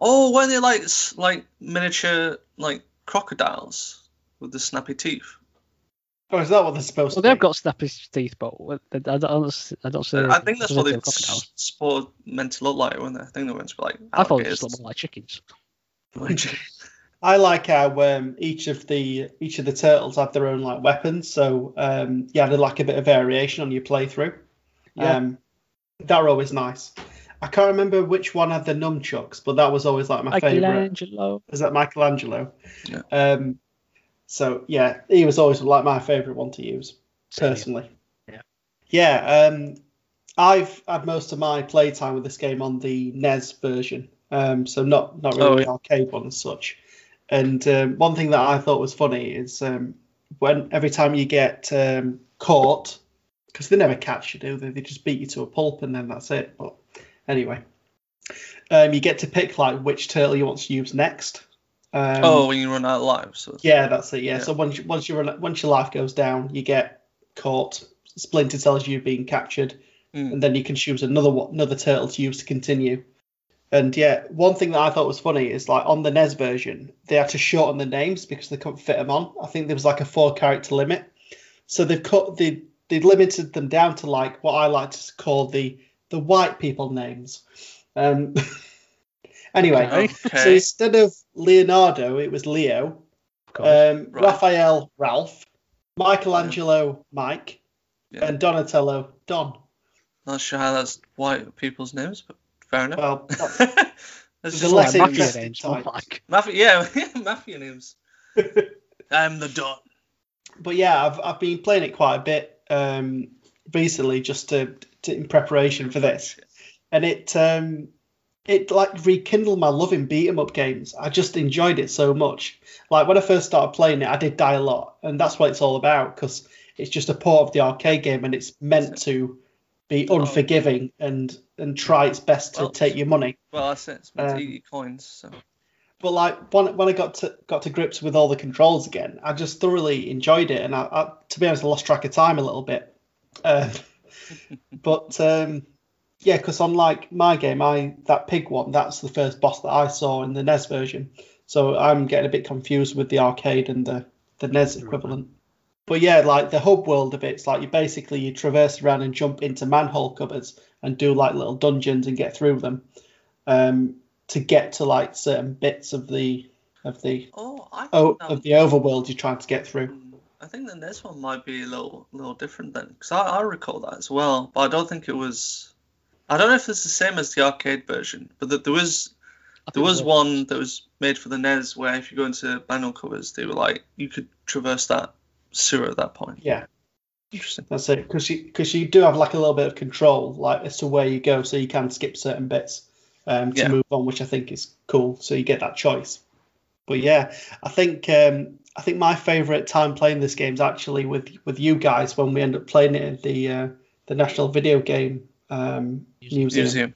Oh, were they like like miniature like crocodiles? With the snappy teeth. Oh, is that what they're supposed well, to be? Well, they've got snappy teeth, but I don't, I don't see... I think that's what they're supposed meant to look like, weren't they? I think they were meant to be like... I thought they just looked more like chickens. I like how um, each of the each of the turtles have their own like weapons, so um, yeah, they lack a bit of variation on your playthrough. Yeah. Um, they're always nice. I can't remember which one had the nunchucks, but that was always like my favourite. Michelangelo. Is that Michelangelo? Yeah. Um, So, yeah, he was always like my favourite one to use, personally. Yeah, yeah. Um, I've had most of my playtime with this game on the N E S version, um, so not not really oh, yeah. the arcade one as such. And um, one thing that I thought was funny is um, when every time you get um, caught, because they never catch you, do they? They just beat you to a pulp and then that's it. But anyway, um, you get to pick like which turtle you want to use next. Um, oh, when you run out of lives. So yeah, that's it. Yeah. yeah. So once you, once you run, once your life goes down, you get caught. Splinter tells you you've been captured, mm. and then you can choose another another turtle to use to continue. And yeah, one thing that I thought was funny is like on the N E S version, they had to shorten the names because they couldn't fit them on. I think there was like a four character limit, so they've cut they they limited them down to like what I like to call the the white people names. Um, Anyway, okay. So instead of Leonardo, it was Leo, um, right. Raphael, Ralph, Michelangelo, yeah. Mike, yeah. and Donatello, Don. Not sure how that's white people's names, but fair enough. Well, that's, that's just like mafia names, not like. Mafia, yeah, mafia names. I'm the Don. But yeah, I've I've been playing it quite a bit um, recently, just to, to in preparation for this, and it. Um, It like rekindled my love in beat 'em up games. I just enjoyed it so much. Like when I first started playing it, I did die a lot, and that's what it's all about because it's just a port of the arcade game, and it's meant to be unforgiving and and try its best to well, take your money. Well, that's it. It's meant um, to eat your coins. So. But like when when I got to got to grips with all the controls again, I just thoroughly enjoyed it, and I, I to be honest, I lost track of time a little bit. Uh, but. Um, Yeah, because on like my game, I that pig one, that's the first boss that I saw in the N E S version. So I'm getting a bit confused with the arcade and the, the N E S equivalent. But yeah, like the hub world of it, it's like you basically you traverse around and jump into manhole covers and do like little dungeons and get through them um, to get to like certain bits of the of the oh, I o- of the overworld you're trying to get through. I think then this one might be a little little different then, because I, I recall that as well, but I don't think it was. I don't know if it's the same as the arcade version, but the, there was there was one that was made for the N E S where if you go into manhole covers, they were like you could traverse that sewer at that point. Yeah, interesting. That's it, because you because you do have like a little bit of control, like as to where you go, so you can skip certain bits um, to yeah. move on, which I think is cool. So you get that choice. But yeah, I think um, I think my favourite time playing this game is actually with with you guys when we end up playing it at the uh, the National Video Game um, Museum, Museum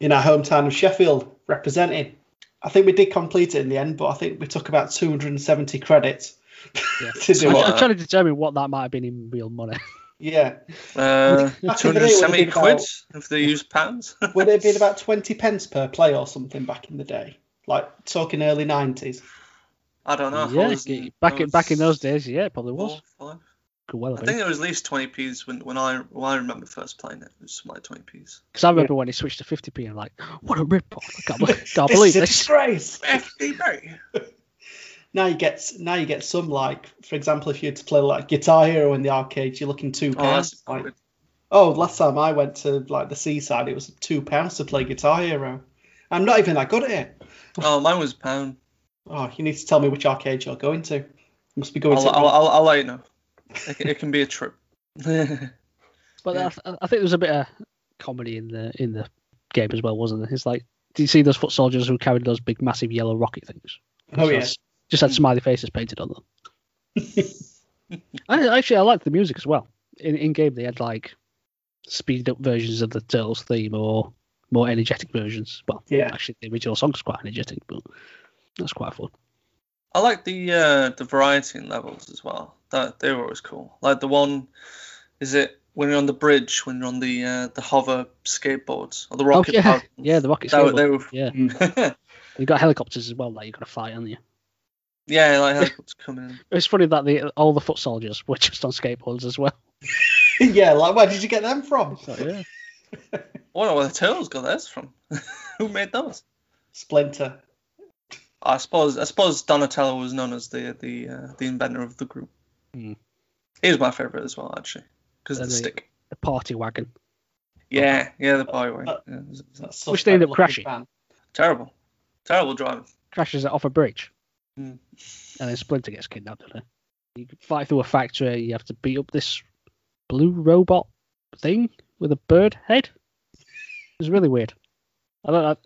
in our hometown of Sheffield, representing. I think we did complete it in the end, but I think we took about two hundred seventy credits. Yeah. to I'm, I'm trying to determine what that might have been in real money. Yeah, uh, two hundred seventy quid if they use pounds. Would it have been about twenty pence per play or something back in the day? Like talking early nineties. I don't know. Yeah, it, back in back in those days, yeah, it probably was. Four, Could well have I been. think it was at least twenty p's when when I when I remember first playing it. It was like twenty p's. Because I remember yeah. when it switched to fifty p, and like, what a rip-off! I can't, I can't believe this. Disgrace. fifty p. Now you get now you get some, like, for example, if you had to play like Guitar Hero in the arcade, you're looking two pounds. Oh, like, oh, last time I went to like the seaside, it was two pounds to play Guitar Hero. I'm not even that good at it. Oh, mine was a pound. Oh, you need to tell me which arcade you're going to. You must be going I'll, to. I'll, I'll, I'll let you know. It, it can be a trip. But yeah. I, th- I think there's a bit of comedy in the in the game as well, wasn't there? It's like, do you see those foot soldiers who carried those big, massive yellow rocket things? Oh so yeah. Just had smiley faces painted on them. I, actually, I liked the music as well. In in game, they had like speeded up versions of the Turtles theme or more energetic versions. Well, yeah. Actually, the original song's quite energetic, but that's quite fun. I like the uh, the variety in levels as well. That they were always cool. Like the one, is it when you're on the bridge, when you're on the uh, the hover skateboards or the rocket? Oh, yeah. yeah, the rocket skateboards. They were... Yeah, mm. You've got helicopters as well that you've got to fight, haven't you? Yeah, like helicopters come in. It's funny that the all the foot soldiers were just on skateboards as well. Yeah, like where did you get them from? Like, yeah. I wonder where the Turtles got theirs from. Who made those? Splinter. I suppose I suppose Donatello was known as the the uh, the inventor of the group. Mm. He was my favourite as well, actually, because of the, the stick. The party wagon. Yeah, yeah, the party wagon. Uh, yeah, it was, it was so which they ended up crashing. Fan. Terrible. Terrible driving. Crashes it off a bridge. Mm. And then Splinter gets kidnapped. You fight through a factory, you have to beat up this blue robot thing with a bird head. It was really weird. I don't know,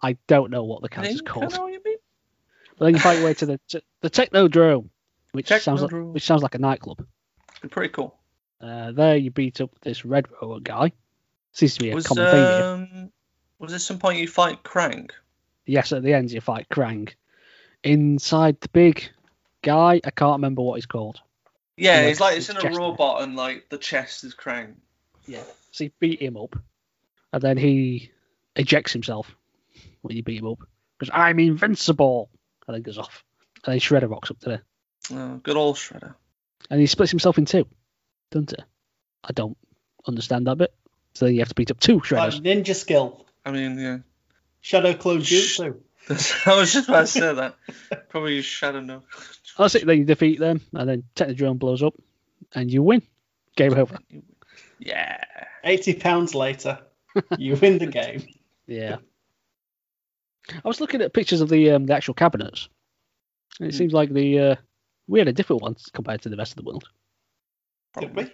I don't know what the cancer's called. I don't know what you mean. But then you fight your way to the to the Technodrome, which Technodrome. sounds like, which sounds like a nightclub. They're pretty cool. Uh, there you beat up this red robot guy. Seems to be a was, common um, thing here. Was there some point you fight Krang? Yes, at the end you fight Krang. Inside the big guy, I can't remember what he's called. Yeah, he's like it's in a robot, and like the chest is Krang. Yeah, so you beat him up, and then he ejects himself when you beat him up because I'm invincible, and then goes off, and then Shredder rocks up to there. Oh, good old Shredder. And he splits himself in two, doesn't he? I don't understand that bit. So then you have to beat up two Shredders. Like ninja skill. I mean, yeah. Shadow clone jutsu. I was just about to say that. Probably shadow no. That's it. Then you defeat them, and then Technodrome blows up, and you win. Game over. Yeah. Eighty pounds later, you win the game. Yeah. I was looking at pictures of the um, the actual cabinets, and it mm. seems like the uh, we had a different one compared to the rest of the world. Did we?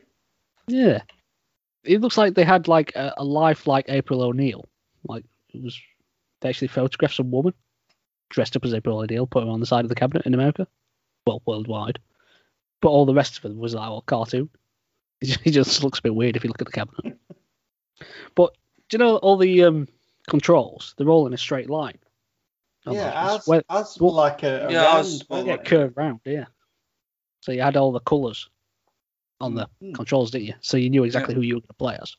Yeah. It looks like they had like a, a life like April O'Neil. Like it was. They actually photographed some woman dressed up as April O'Neil, put her on the side of the cabinet in America. Well, worldwide. But all the rest of it was that old cartoon. It just, it just looks a bit weird if you look at the cabinet. But do you know all the um, controls? They're all in a straight line. I'm yeah, like, as, where, as well, like a, a yeah, round. Well, yeah, like curved round, yeah. So you had all the colours on the mm. controls, didn't you? So you knew exactly yeah. who you were going to play as.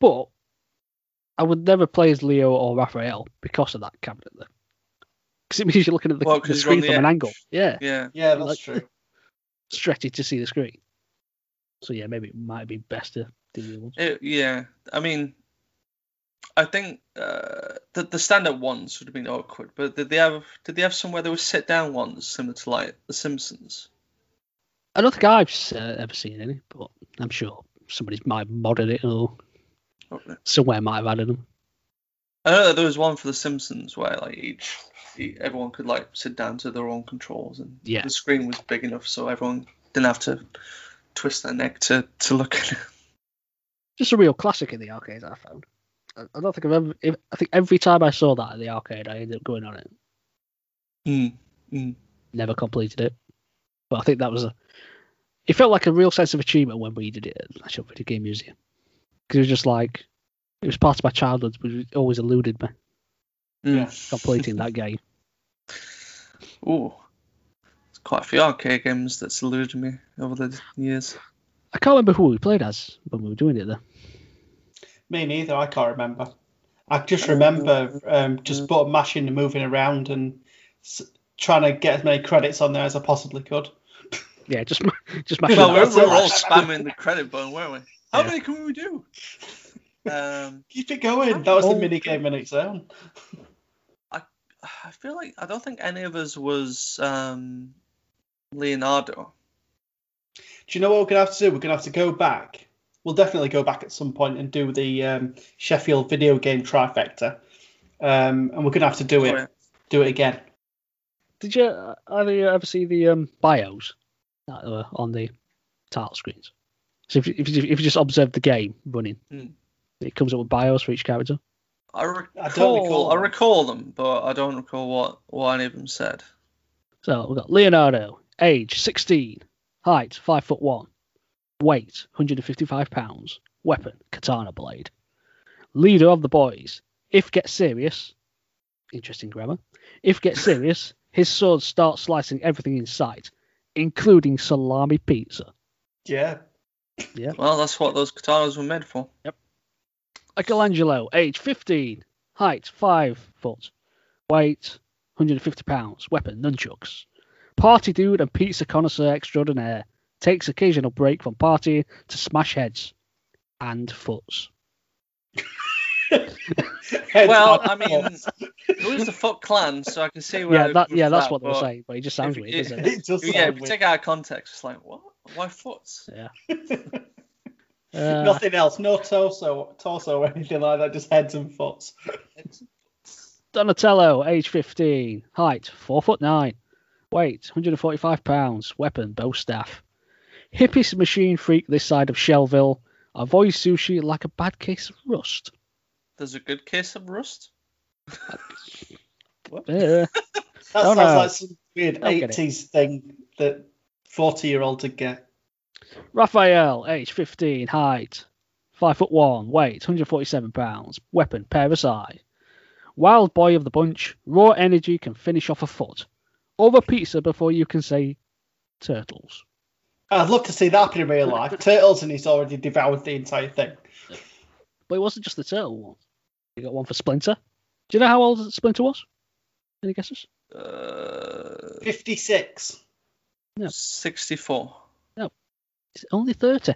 But I would never play as Leo or Raphael because of that cabinet, though. Because it means you're looking at the, well, the screen the from edge. An angle. Yeah, yeah, yeah, that's like, true. stretch it to see the screen. So yeah, maybe it might be best to do the ones. It, yeah, I mean, I think uh, the the standard ones would have been awkward, but did they have did they have somewhere there were sit down ones similar to like The Simpsons? I don't think I've uh, ever seen any, but I'm sure somebody might have modded it or okay. somewhere might have added them. I know that there was one for The Simpsons where like each, each everyone could like sit down to their own controls, and yeah. the screen was big enough so everyone didn't have to twist their neck to, to look at it. Just a real classic in the arcades, I found. I, I don't think I've ever. If, I think every time I saw that at the arcade, I ended up going on it. Mm, mm. Never completed it, but I think that was a. It felt like a real sense of achievement when we did it at National Video Game Museum, because it was just like it was part of my childhood, but it always eluded me. Mm. Yeah, completing that game. Ooh, there's quite a few arcade games that's eluded me over the years. I can't remember who we played as when we were doing it though. Me neither. I can't remember. I just remember um, just button mashing and moving around and s- trying to get as many credits on there as I possibly could. Yeah, just just mashing. Well, we're, we're all spamming the credit button, weren't we? How yeah. many can we do? Um, Keep it going. That was the mini game in its own. I I feel like I don't think any of us was um, Leonardo. Do you know what we're gonna have to do? We're gonna have to go back. We'll definitely go back at some point and do the um, Sheffield video game trifecta, um, and we're gonna have to do it, do it again. Did you uh, either you ever see the um, bios that were on the title screens? So if if, if you just observe the game running, mm. it comes up with bios for each character. I recall, I don't recall, I recall them, but I don't recall what, what any of them said. So we've got Leonardo, age sixteen, height five foot one. Weight, one hundred fifty-five pounds. Weapon, katana blade. Leader of the boys. If gets serious... Interesting grammar. If gets serious, his sword starts slicing everything in sight, including salami pizza. Yeah. Yeah. Well, that's what those katanas were meant for. Yep. Michelangelo, age fifteen. Height, five foot. Weight, one hundred fifty pounds. Weapon, nunchucks. Party dude and pizza connoisseur extraordinaire. Takes occasional break from partying to smash heads and foots. Well, I mean, it was the Foot Clan, so I can see where. Yeah, that, yeah that's that, what they're saying, but it just sounds weird, it, doesn't it? It does yeah, if you take out of context, it's like, what? Why foots? Yeah. uh, Nothing else, no torso, torso or anything like that, just heads and foots. Donatello, age fifteen, height four foot nine, weight one hundred forty-five pounds, weapon bow staff. Hippest machine freak this side of Shellville. Avoid sushi like a bad case of rust. There's a good case of rust? What? Yeah. That sounds know. like some weird eighties thing that forty-year-olds would get. Raphael, age fifteen, height, five foot one, weight, one hundred forty-seven pounds, weapon, pair of eye. Wild boy of the bunch, raw energy can finish off a foot. Over pizza before you can say turtles. I'd love to see that happen in real life. Turtles, and he's already devoured the entire thing. But it wasn't just the turtle one. You got one for Splinter. Do you know how old Splinter was? Any guesses? Uh, fifty-six. No. sixty-four. No. It's only thirty.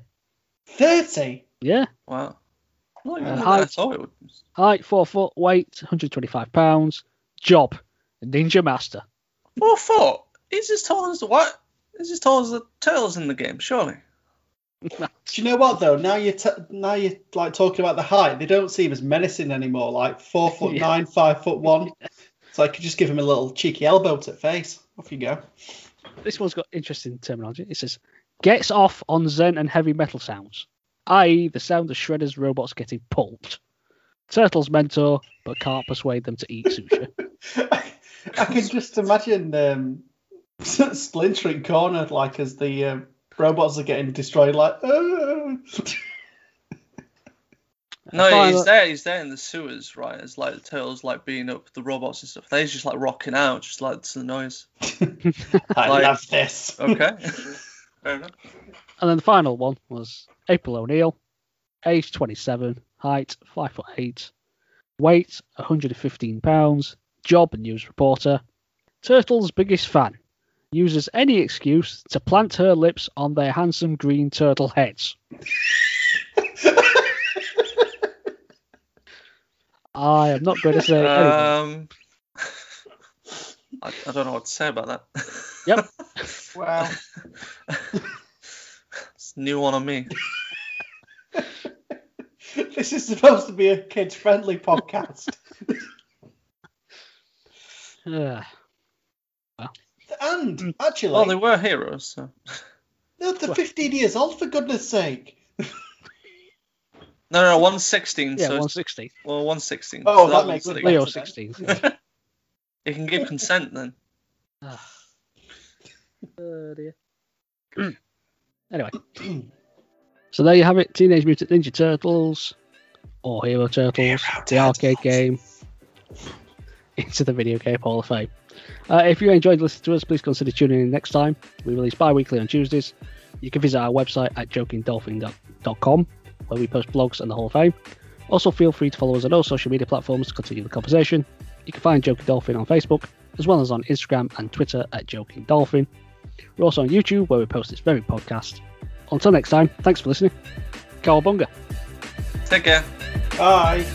thirty? Yeah. Wow. Not even uh, height, I thought it was. Height, four foot, weight, one hundred twenty-five pounds. Job, ninja master. Four foot? He's as tall as the what? It's as tall as the turtles in the game, surely. Do you know what though? Now you t- now you're like talking about the height. They don't seem as menacing anymore. Like four foot yeah. nine, five foot one. So I could just give him a little cheeky elbow to the face. Off you go. This one's got interesting terminology. It says gets off on zen and heavy metal sounds, that is, the sound of Shredder's robots getting pulped. Turtle's mentor, but can't persuade them to eat sushi. I, I can just imagine. Um, Splintering corner, like as the uh, robots are getting destroyed, like. Oh. No, he's there. He's there in the sewers, right? It's like the turtles, like beating up the robots and stuff. They're just like rocking out, just like to the noise. I like, love this. Okay, fair enough. And then the final one was April O'Neil, age twenty-seven, height five foot eight, weight one hundred fifteen pounds, job news reporter, Turtles' biggest fan. uses any excuse to plant her lips on their handsome green turtle heads. I am not going to say um, anything. I, I don't know what to say about that. Yep. Wow. It's a new one on me. This is supposed to be a kids-friendly podcast. Yeah. Well. And, actually... Well, they were heroes, so... No, they're fifteen years old, for goodness sake. No, no, no, one's sixteen. Yeah, so one's sixteen. Well, one's sixteen. Oh, so that, that makes sense. Leo's sixteen. Yeah. You can give consent, then. Oh, oh dear. Anyway. So there you have it, Teenage Mutant Ninja Turtles, or Hero Turtles, Hero the arcade game, into the Video Game Hall of Fame. Uh, if you enjoyed listening to us, please consider tuning in next time. We release bi-weekly on Tuesdays. You can visit our website at joking dolphin dot com, where we post blogs and the Hall of Fame. Also, feel free to follow us on all social media platforms to continue the conversation. You can find Joking Dolphin on Facebook, as well as on Instagram and Twitter at Joking Dolphin. We're also on YouTube, where we post this very podcast. Until next time, thanks for listening. Cowabunga. Take care. Bye.